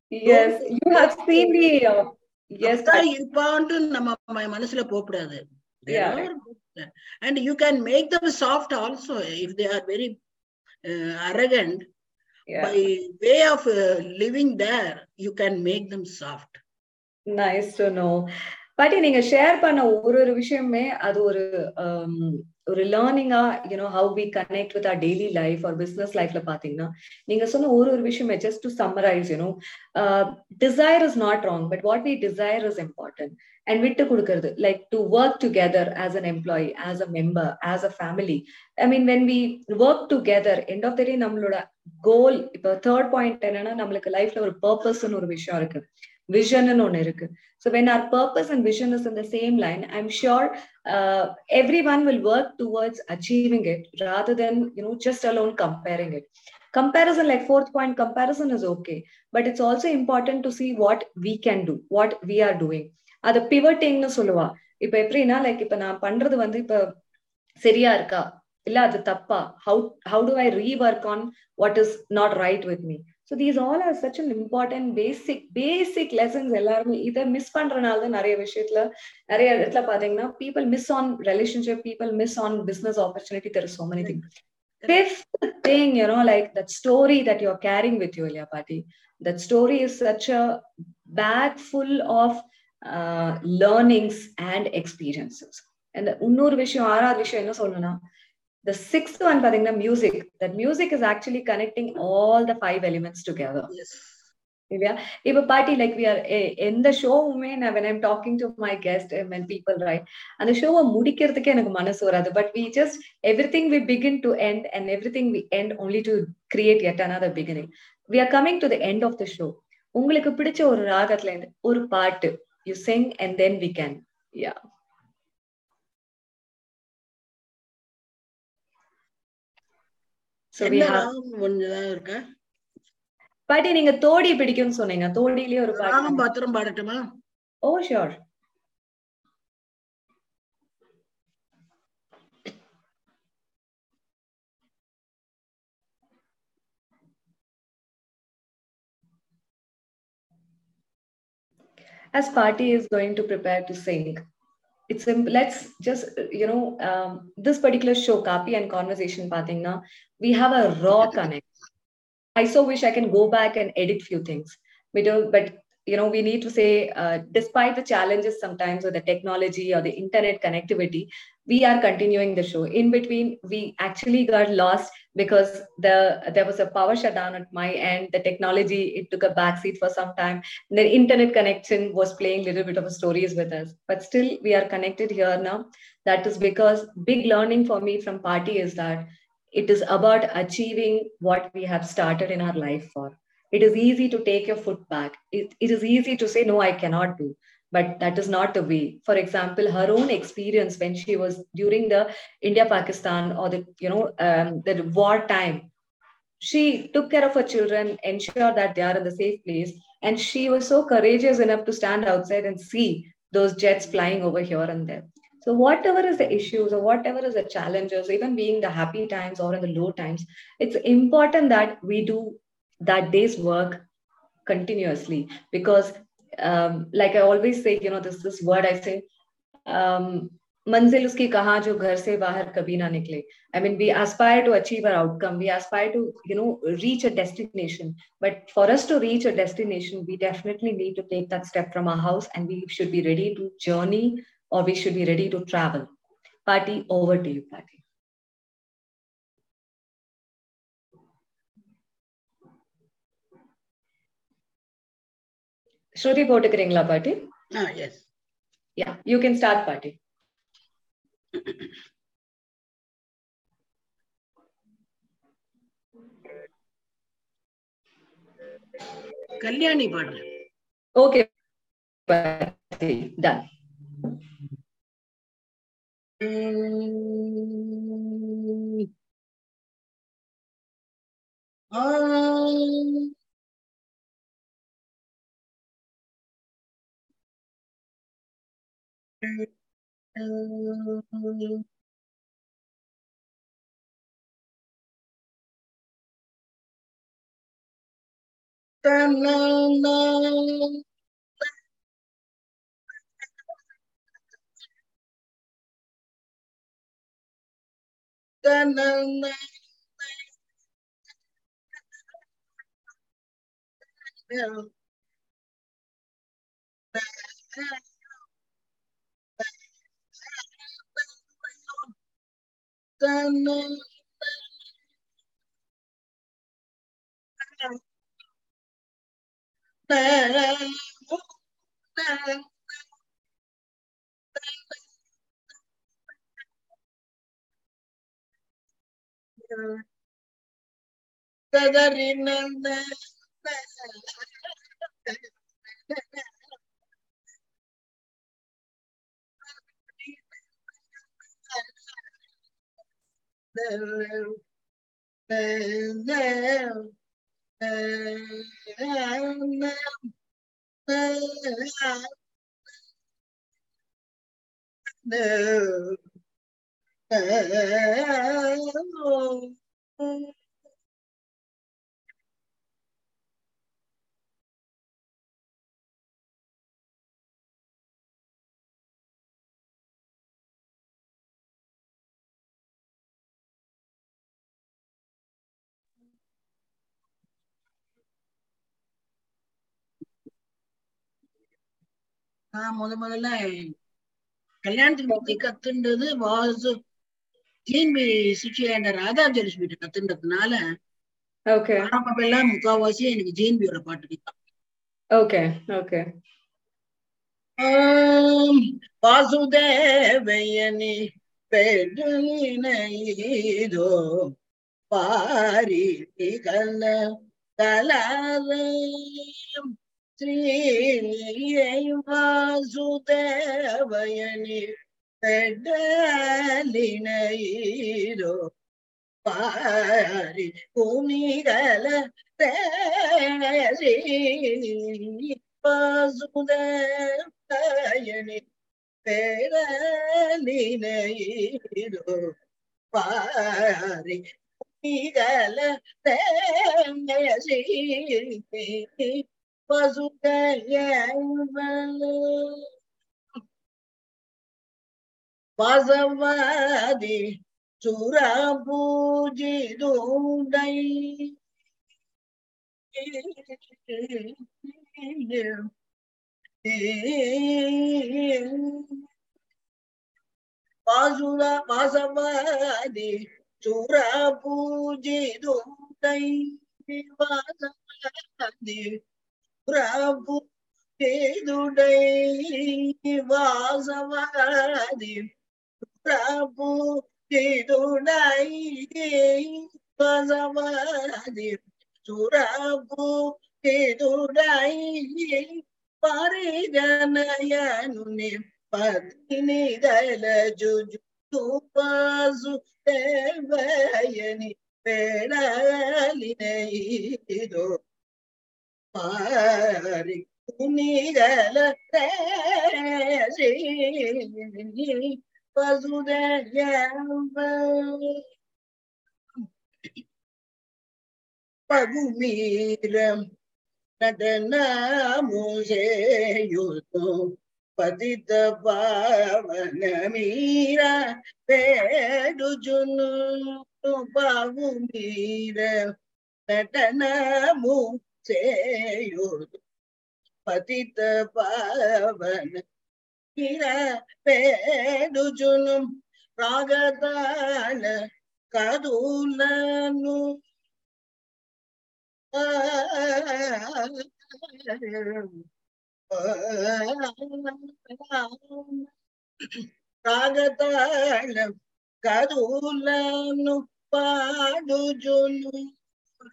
Yes, you have seen the. Yes, yeah. And you can make them soft also if they are very uh, arrogant. Yeah. By way of uh, living there, you can make them soft. Nice to know. But you can share um, learning, you know, how we connect with our daily life or business life. Just to summarize, you know, uh, desire is not wrong, but what we desire is important. And like to work together as an employee, as a member, as a family. I mean, when we work together, end of the day, our goal, third point, our life has a purpose and vision. So when our purpose and vision is in the same line, I'm sure uh, everyone will work towards achieving it rather than, you know, just alone comparing it. Comparison, like fourth point, comparison is okay, but it's also important to see what we can do, what we are doing. That's pivoting. How, how do I rework on what is not right with me? So these all are such an important basic, basic lessons. People miss on relationship, people miss on business opportunity. There are so many things. Fifth thing, you know, like that story that you're carrying with you, Eliapati. That story is such a bag full of uh, learnings and experiences. And the The sixth one, music. That music is actually connecting all the five elements together. Yes. Yeah. If a party, like we are in the show, when I'm talking to my guests and people, right? And the show, but we just, everything we begin to end and everything we end only to create yet another beginning. We are coming to the end of the show. You sing and then we can. Yeah. So we have one there. But in a thodi pidikum soninga, thodi or bathroom badatuma. Oh, sure. As party is going to prepare to sing. It's let's just, you know, um, this particular show, Kaapi and Conversation, we have a raw connect. I so wish I can go back and edit few things. We do, but, you know, we need to say, uh, despite the challenges sometimes with the technology or the internet connectivity, we are continuing the show. In between, we actually got lost because the there was a power shutdown at my end. The technology, it took a backseat for some time. The internet connection was playing a little bit of stories with us. But still, we are connected here now. That is because big learning for me from Party is that it is about achieving what we have started in our life for. It is easy to take your foot back. It, it is easy to say, no, I cannot do. But that is not the way. For example, her own experience when she was during the India-Pakistan or the, you know, um, the war time, she took care of her children, ensured that they are in the safe place. And she was so courageous enough to stand outside and see those jets flying over here and there. So whatever is the issues or whatever is the challenges, even being the happy times or in the low times, it's important that we do that day's work continuously. Because um, like I always say, you know, this, this word I say, um, manzil uski kaha jo ghar se bahar kabhi na nikle. I mean, we aspire to achieve our outcome. We aspire to, you know, reach a destination. But for us to reach a destination, we definitely need to take that step from our house, and we should be ready to journey, or we should be ready to travel. Patti, over to you, Patti. Shruti Potikringla, Patti? Ah, yes. Yeah, you can start, Patti. Kalyani Bhatt. Okay, Patti, done. Um, um, um, um, Then Tadarina. Oh, oh, oh, Jamie Suchi and Radha Jerish with a Katin of Nala. Okay. Okay, okay. Um, Vasudevayani Pedunaido Pari Kala Kalaram Sri Vasudevayani. Pedalinairo Pari Kunigala Tari Vasudevayani Pedalinairo Pari Kunigala Tari Vasudevayani Vasavadi Surabuji Dundai Vasura Vasavadi Surabuji Dundai Vasavadi Surabuji Dundai Vasavadi Prabhu Tidunai Vasavadi Surabu Tidunai Paridanayanu Patini Dala Juju Pazu Devayani Pedalinido Pagumiram Nadanamuzeyuto Padita Bhavana Meera Vedujunu Pagumiram Nadanamuzeyuto Padita Bhavana Meera Vedujunu Ragadana Kadulanu Ragatalam Kadulam Padujunu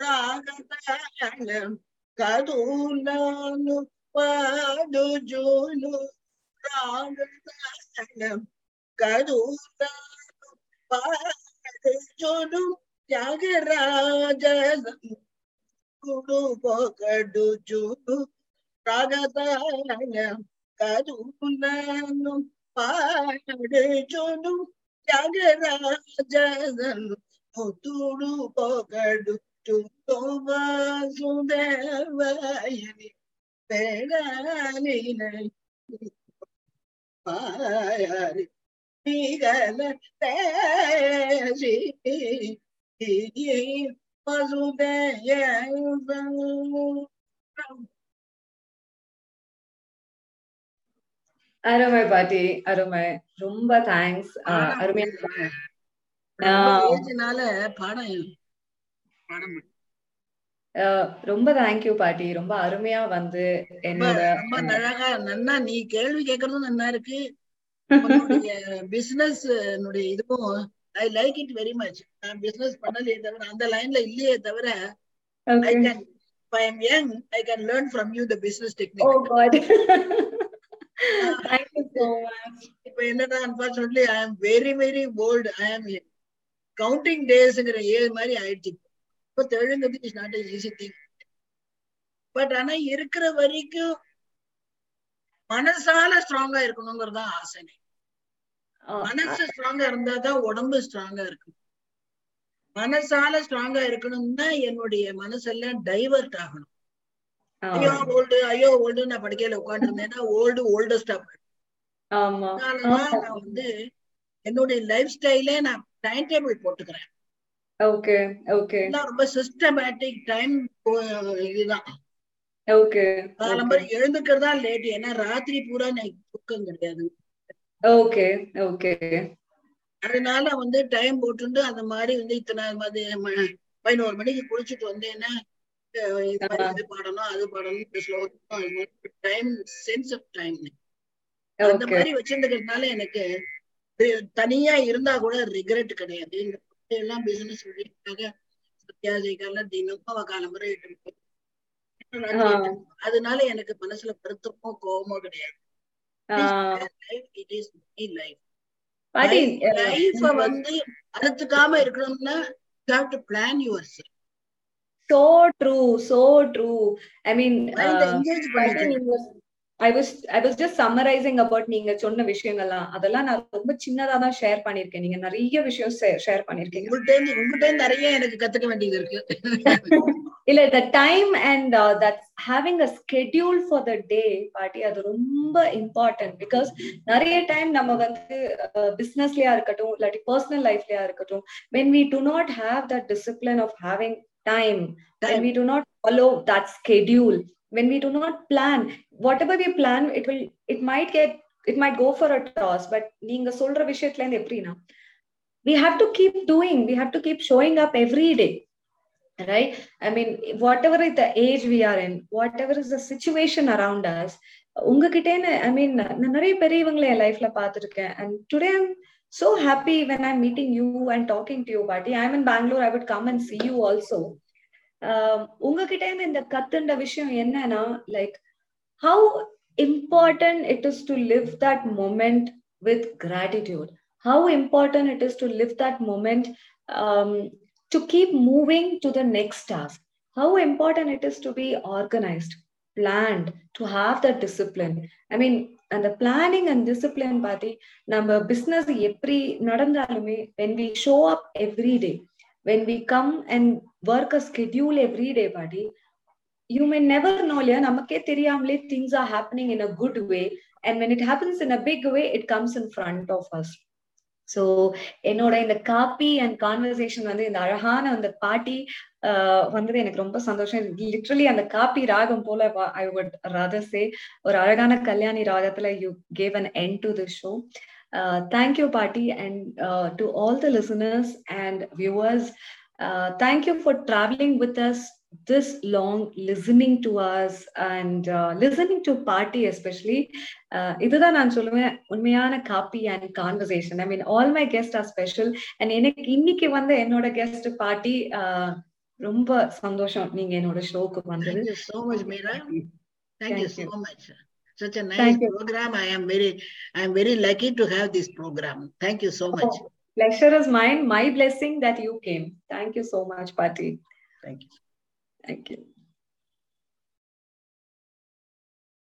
Ragatalam Kadulam Padujunu Ragatalam Kadulam Padujunu Jagaraja Kudu Pokadu Judu Ragadana Kadunanu Padajunu Jagarajan Kudu Pokadu Judu Vasudevayani Pedanine Mayari Nigala Taji Vasudaya Arumai Pati, Arumai, Rumba thanks. Uh, Arumai. Now, uh, Rumba thank you, Pati. Rumba Arumaya Vande. Nana, Ni Kelvi Kakaran and Narki business. I like it very much. I'm business on the line like I can if I am young, I can learn from you the business technique. Oh God. Thank you so much. Unfortunately, I am very, very bold. I am counting days in a year, I think. But third thing is not an easy thing. But Anna Irkra Variku Manasala stronger Kunungarda Asani. Manasa stronger and the Vodamba stronger. Manasala stronger Economna Yenudi, Manasala diver Tahano. You are old, I am old in a particular quarter, then a old, older stuff. Yenudi lifestyle and a timetable photograph. Okay, okay. Now, systematic time. Okay. You're in the Kardal lady and a Ratri Puran. Okay, okay. Arenala on the time Botunda and the Mari and the Tanama, by normally put it on the Padana, time, sense of time. And the Mari which in the Ganala and again, Tania Irna would regret Kadia, the business with Satyazikala, Dinapa, Kalamari, Adanali and a Kapanas of Pertho, Como. Uh, it is in life. But in life, you have to plan yourself. So true, so true. I mean, uh, I was I was just summarizing about Ninga Chonna Vishingala, Adalana, but Chinada share Panirkin and Aria Visho share Panirkin. The time and uh, that's having a schedule for the day party is very important because Nariya time Namagante business Liarkatum, like personal life Liarkatum, when we do not have that discipline of having time, when we do not follow that schedule. When we do not plan, whatever we plan, it will, it might get, it might go for a toss. But we have to keep doing, we have to keep showing up every day, right? I mean, whatever is the age we are in, whatever is the situation around us, I mean, and today I'm so happy when I'm meeting you and talking to you, buddy. I'm in Bangalore, I would come and see you also. Um, like how important it is to live that moment with gratitude, how important it is to live that moment um, to keep moving to the next task, how important it is to be organized, planned, to have that discipline. I mean, and the planning and discipline party, number business every nadandalume, when we show up every day, when we come and work a schedule every day party, you may never know, things are happening in a good way. And when it happens in a big way, it comes in front of us. So, in the Kaapi and Conversation, in the Arahana, in the party, literally, and the Kaapi Ragam Pola, I would rather say, or Aragana Kalyani Ragatala, you gave an end to the show. Uh, thank you, party, and uh, to all the listeners and viewers. Uh, thank you for traveling with us this long, listening to us and uh, listening to party especially. Uh, Kaapi and Conversation. I mean, all my guests are special, and inniki vanda ennoda guest party romba sandosham neenga ennoda show ku vandadhu. Thank you so much, Meera. Thank, thank you so much. Such a nice program. I am very, I am very lucky to have this program. Thank you so much. Oh, pleasure is mine. My blessing that you came. Thank you so much, party. Thank you. Thank you.